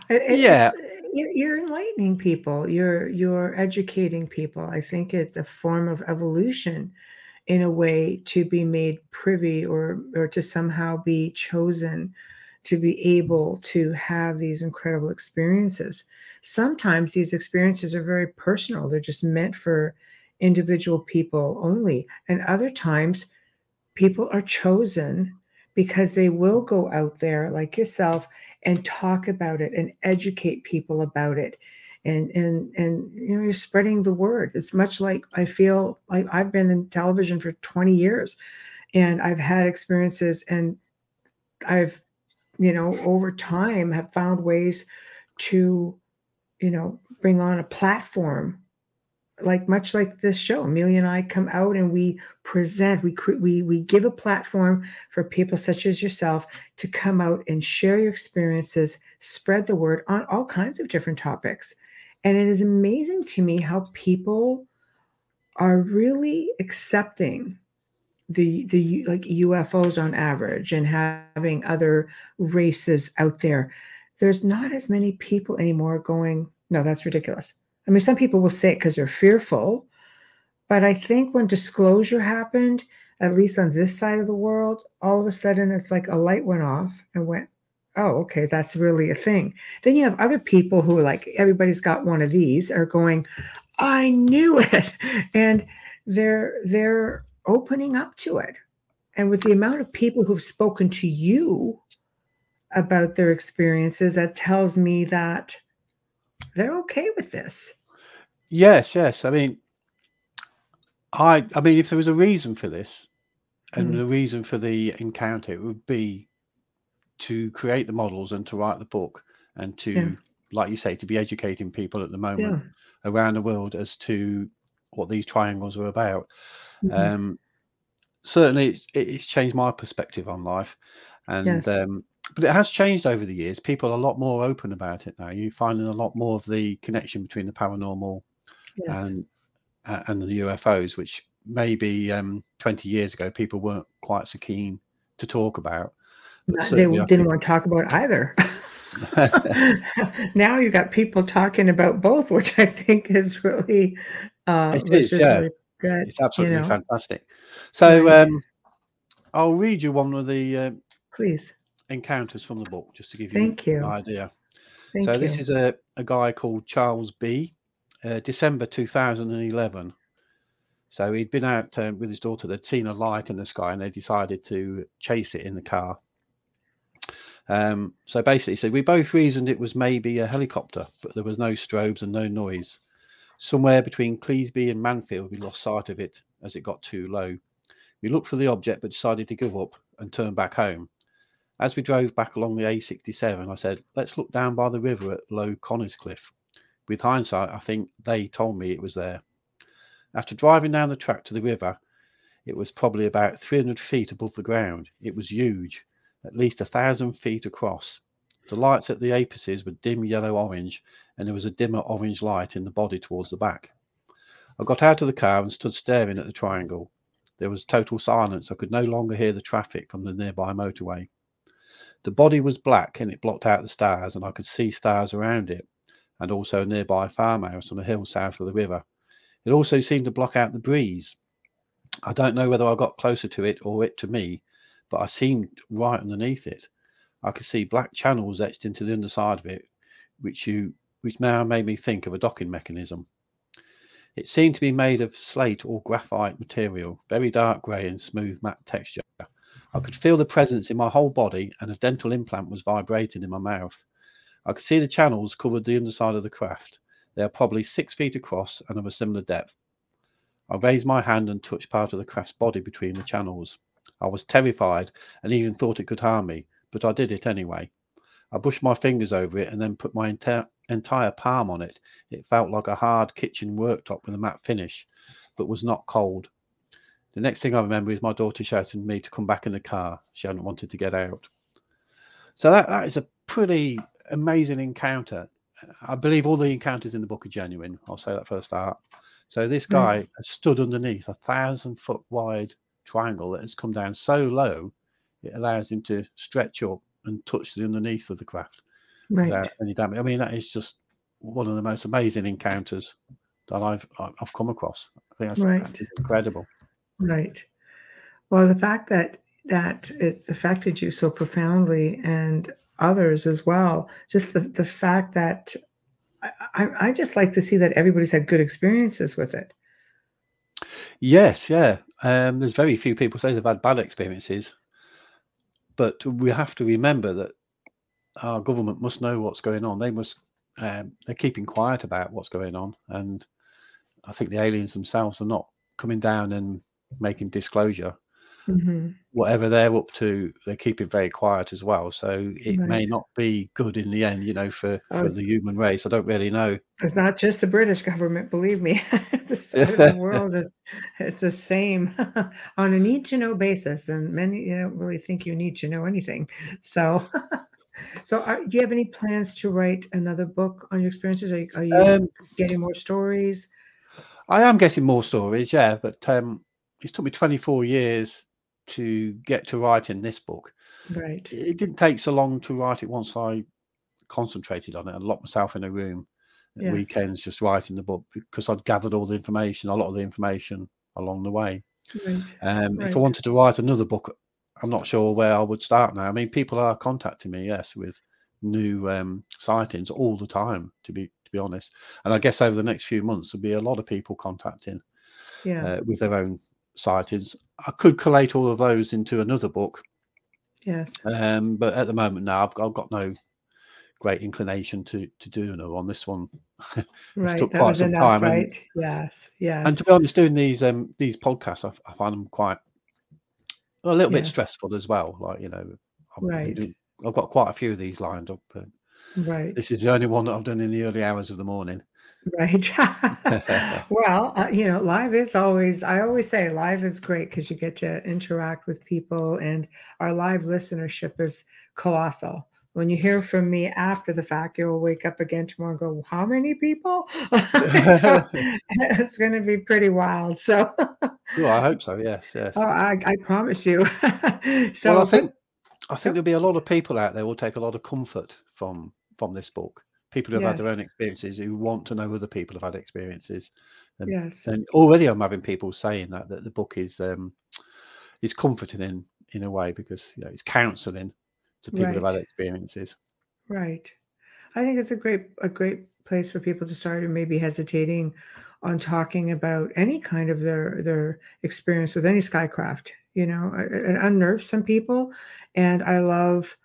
know, you're enlightening people. You're educating people. I think it's a form of evolution, in a way, to be made privy or to somehow be chosen to be able to have these incredible experiences. Sometimes these experiences are very personal. They're just meant for individual people only. And other times people are chosen because they will go out there like yourself and talk about it and educate people about it. And you know, you're spreading the word. It's much like, I feel like I've been in television for 20 years and I've had experiences, and I've, you know, over time have found ways to, you know, bring on a platform, like much like this show. Amelia and I come out and we present, we give a platform for people such as yourself to come out and share your experiences, spread the word on all kinds of different topics. And it is amazing to me how people are really accepting the like UFOs on average, and having other races out there. There's not as many people anymore going, no, that's ridiculous. I mean, some people will say it because they're fearful, but I think when disclosure happened, at least on this side of the world, all of a sudden it's like a light went off and went, oh, okay, that's really a thing. Then you have other people who are like, everybody's got one of these, are going, I knew it. And they're opening up to it. And with the amount of people who've spoken to you about their experiences, that tells me that they're okay with this. Yes. I mean, I mean, if there was a reason for this and the reason for the encounter, it would be to create the models and to write the book and to, like you say, to be educating people at the moment around the world as to what these triangles are about. Certainly it's changed my perspective on life. And but it has changed over the years. People are a lot more open about it now. You're finding a lot more of the connection between the paranormal and the UFOs, which maybe 20 years ago people weren't quite so keen to talk about. They didn't want to talk about either. Now you've got people talking about both, which I think is really really good. It's absolutely fantastic. So I'll read you one of the please encounters from the book, just to give you an idea. So this is a guy called Charles B, December 2011. So he'd been out with his daughter. They'd seen a light in the sky and they decided to chase it in the car. So basically he said, we both reasoned it was maybe a helicopter, but there was no strobes and no noise. Somewhere between Cleesby and Manfield, we lost sight of it as it got too low. We looked for the object, but decided to give up and turn back home. As we drove back along the A67, I said, let's look down by the river at Low Coniscliffe. With hindsight, I think they told me it was there. After driving down the track to the river, it was probably about 300 feet above the ground. It was huge, at least 1,000 feet across. The lights at the apices were dim yellow-orange, and there was a dimmer orange light in the body towards the back. I got out of the car and stood staring at the triangle. There was total silence. I could no longer hear the traffic on the nearby motorway. The body was black and it blocked out the stars, and I could see stars around it, and also a nearby farmhouse on a hill south of the river. It also seemed to block out the breeze. I don't know whether I got closer to it or it to me, but I seemed right underneath it. I could see black channels etched into the underside of it, which now made me think of a docking mechanism. It seemed to be made of slate or graphite material, very dark grey and smooth matte texture. I could feel the presence in my whole body, and a dental implant was vibrating in my mouth. I could see the channels covered the underside of the craft. They are probably 6 feet across and of a similar depth. I raised my hand and touched part of the craft's body between the channels. I was terrified and even thought it could harm me, but I did it anyway. I brushed my fingers over it and then put my entire palm on it. It felt like a hard kitchen worktop with a matte finish, but was not cold. The next thing I remember is my daughter shouting at me to come back in the car. She hadn't wanted to get out. So that is a pretty amazing encounter. I believe all the encounters in the book are genuine. I'll say that first start. So this guy has stood underneath a 1,000-foot wide triangle that has come down so low, it allows him to stretch up and touch the underneath of the craft. Right. Without any damage. I mean, that is just one of the most amazing encounters that I've come across. I think that's incredible. Right. Well, the fact that it's affected you so profoundly and others as well, just the fact that I just like to see that everybody's had good experiences with it. Yes, yeah. There's very few people say they've had bad experiences, but we have to remember that our government must know what's going on. They must, they're keeping quiet about what's going on. And I think the aliens themselves are not coming down and making disclosure. Mm-hmm. Whatever they're up to, they're keeping very quiet as well, so it may not be good in the end, you know, for the human race. I don't really know. It's not just the British government, believe me. The world is, it's the same on a need to know basis, and many don't really think you need to know anything. So do you have any plans to write another book on your experiences? Are you getting more stories? I am getting more stories, yeah, but it took me 24 years to get to writing this book. Right. It didn't take so long to write it once I concentrated on it and locked myself in a room at weekends just writing the book, because I'd gathered all the information, a lot of the information along the way. Right. If I wanted to write another book, I'm not sure where I would start now. I mean, people are contacting me, yes, with new sightings all the time, to be honest. And I guess over the next few months, there'll be a lot of people contacting with their own sightings. I could collate all of those into another book, but at the moment now I've got no great inclination to do another one. This one took quite some time, and to be honest, doing these podcasts, I find them quite a little bit stressful as well, like, you know, I've got quite a few of these lined up, but this is the only one that I've done in the early hours of the morning. Right. Well, live is always, I always say live is great because you get to interact with people, and our live listenership is colossal. When you hear from me after the fact, you'll wake up again tomorrow and go, how many people? So it's going to be pretty wild. So well, I hope so. Yes. Oh, I promise you. So well, I think there'll be a lot of people out there will take a lot of comfort from this book. People who have had their own experiences, who want to know other people have had experiences. And, and already I'm having people saying that the book is comforting in a way, because it's counselling to people who have had experiences. Right. I think it's a great place for people to start, who may be hesitating on talking about any kind of their experience with any skycraft. You know, it unnerves some people, and I love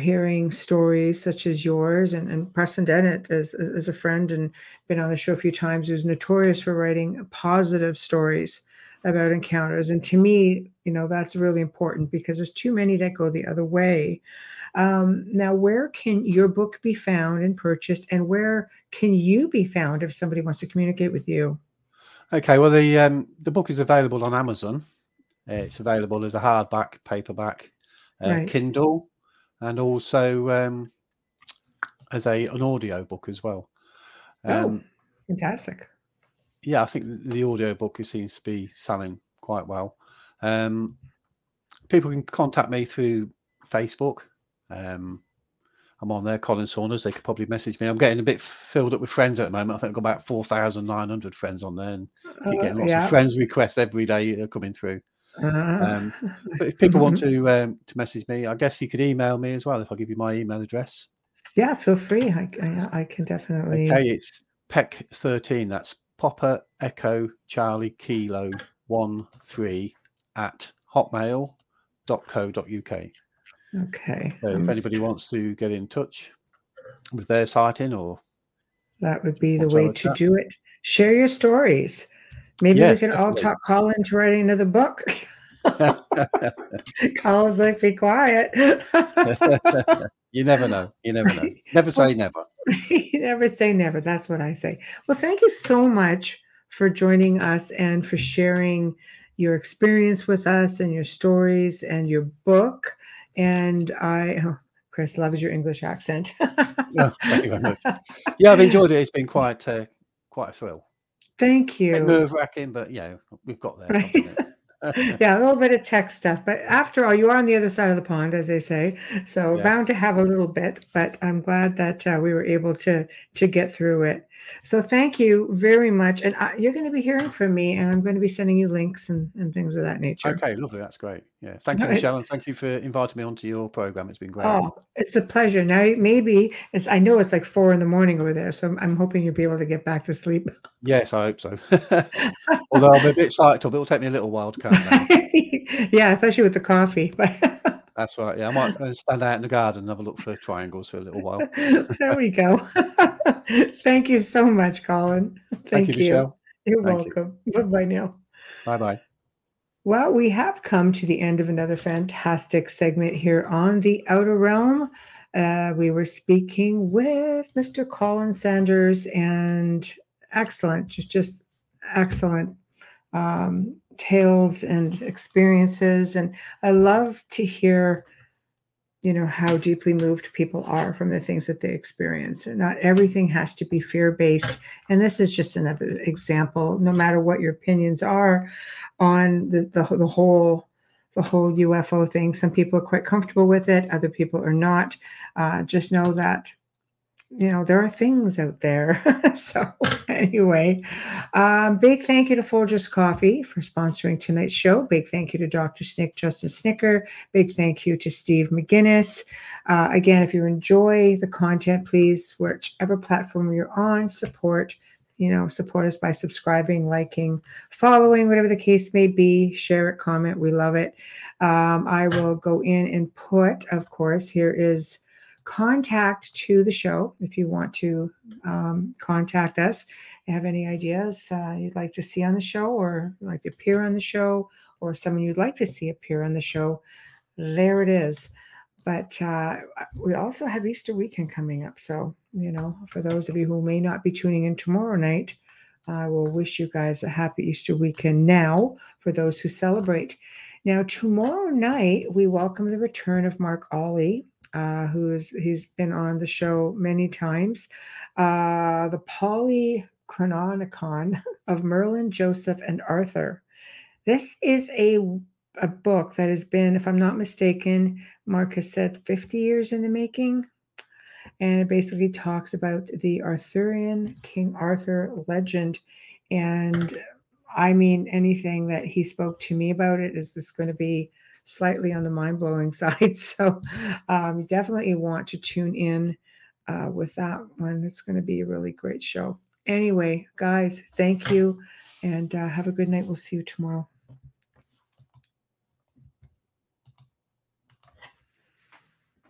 hearing stories such as yours, and Preston Dennett is a friend and been on the show a few times, who's notorious for writing positive stories about encounters. And to me, that's really important, because there's too many that go the other way. Now, where can your book be found and purchased, and where can you be found if somebody wants to communicate with you? Okay, well, the book is available on Amazon. It's available as a hardback, paperback, Kindle. And also as an audio book as well. Fantastic. Yeah, I think the audio book seems to be selling quite well. People can contact me through Facebook. I'm on there, Colin Saunders. They could probably message me. I'm getting a bit filled up with friends at the moment. I think I've got about 4,900 friends on there, and keep getting lots of friends requests every day that are coming through. But if people want to message me, I guess you could email me as well, if I give you my email address. Yeah, feel free. I can definitely. Okay, it's PEC13. That's Papa Echo Charlie Kilo 13 @ hotmail .co.uk. Okay. So if anybody wants to get in touch with their sighting, or that would be the way to do it. Share your stories. Maybe we can all talk Colin into writing another book. Colin's like, be quiet. You never know. You never know. Never say never. You never say never. That's what I say. Well, thank you so much for joining us and for sharing your experience with us and your stories and your book. And Chris loves your English accent. Oh, thank you very much. Yeah, I've enjoyed it. It's been quite a thrill. Thank you. Nerve-wracking, but we've got there. Right. Yeah, a little bit of tech stuff, but after all, you are on the other side of the pond, as they say, so bound to have a little bit, but I'm glad that we were able to get through it. So thank you very much, and you're going to be hearing from me, and I'm going to be sending you links and things of that nature. Okay, lovely, that's great. Yeah, thank you, Michelle, and thank you for inviting me onto your program. It's been great. Oh, it's a pleasure. Now, maybe I know it's like 4 a.m. over there, so I'm hoping you'll be able to get back to sleep. Yes, I hope so. Although I'm a bit psyched up, it'll take me a little while to calm down. Yeah, especially with the coffee. That's right. Yeah, I might stand out in the garden and have a look for triangles for a little while. There we go. Thank you so much, Colin. Thank you. Michelle. You're welcome. Bye bye now. Bye bye. Well, we have come to the end of another fantastic segment here on The Outer Realm. We were speaking with Mr. Colin Saunders, and excellent tales and experiences, and I love to hear how deeply moved people are from the things that they experience, and not everything has to be fear-based, and this is just another example. No matter what your opinions are on the whole UFO thing, some people are quite comfortable with it, other people are not. Just know that there are things out there. So anyway, big thank you to Folgers Coffee for sponsoring tonight's show. Big thank you to Dr. Snick, Justin Snicker. Big thank you to Steve McGinnis. Again, if you enjoy the content, please, whichever platform you're on, support us by subscribing, liking, following, whatever the case may be. Share it, comment. We love it. I will go in and put, of course, here is contact to the show if you want to contact us and have any ideas you'd like to see on the show, or you'd like to appear on the show, or someone you'd like to see appear on the show. There it is. But we also have Easter weekend coming up, so for those of you who may not be tuning in tomorrow night, I will wish you guys a happy Easter weekend now for those who celebrate. Now, tomorrow night we welcome the return of Mark Ollie, he's been on the show many times, the Polychronicon of Merlin, Joseph, and Arthur. This is a book that has been, if I'm not mistaken, Mark has said 50 years in the making, and it basically talks about the Arthurian King Arthur legend. And I mean, anything that he spoke to me about it is just going to be slightly on the mind-blowing side. So you definitely want to tune in with that one. It's going to be a really great show. Anyway, guys, thank you, and have a good night. We'll see you tomorrow.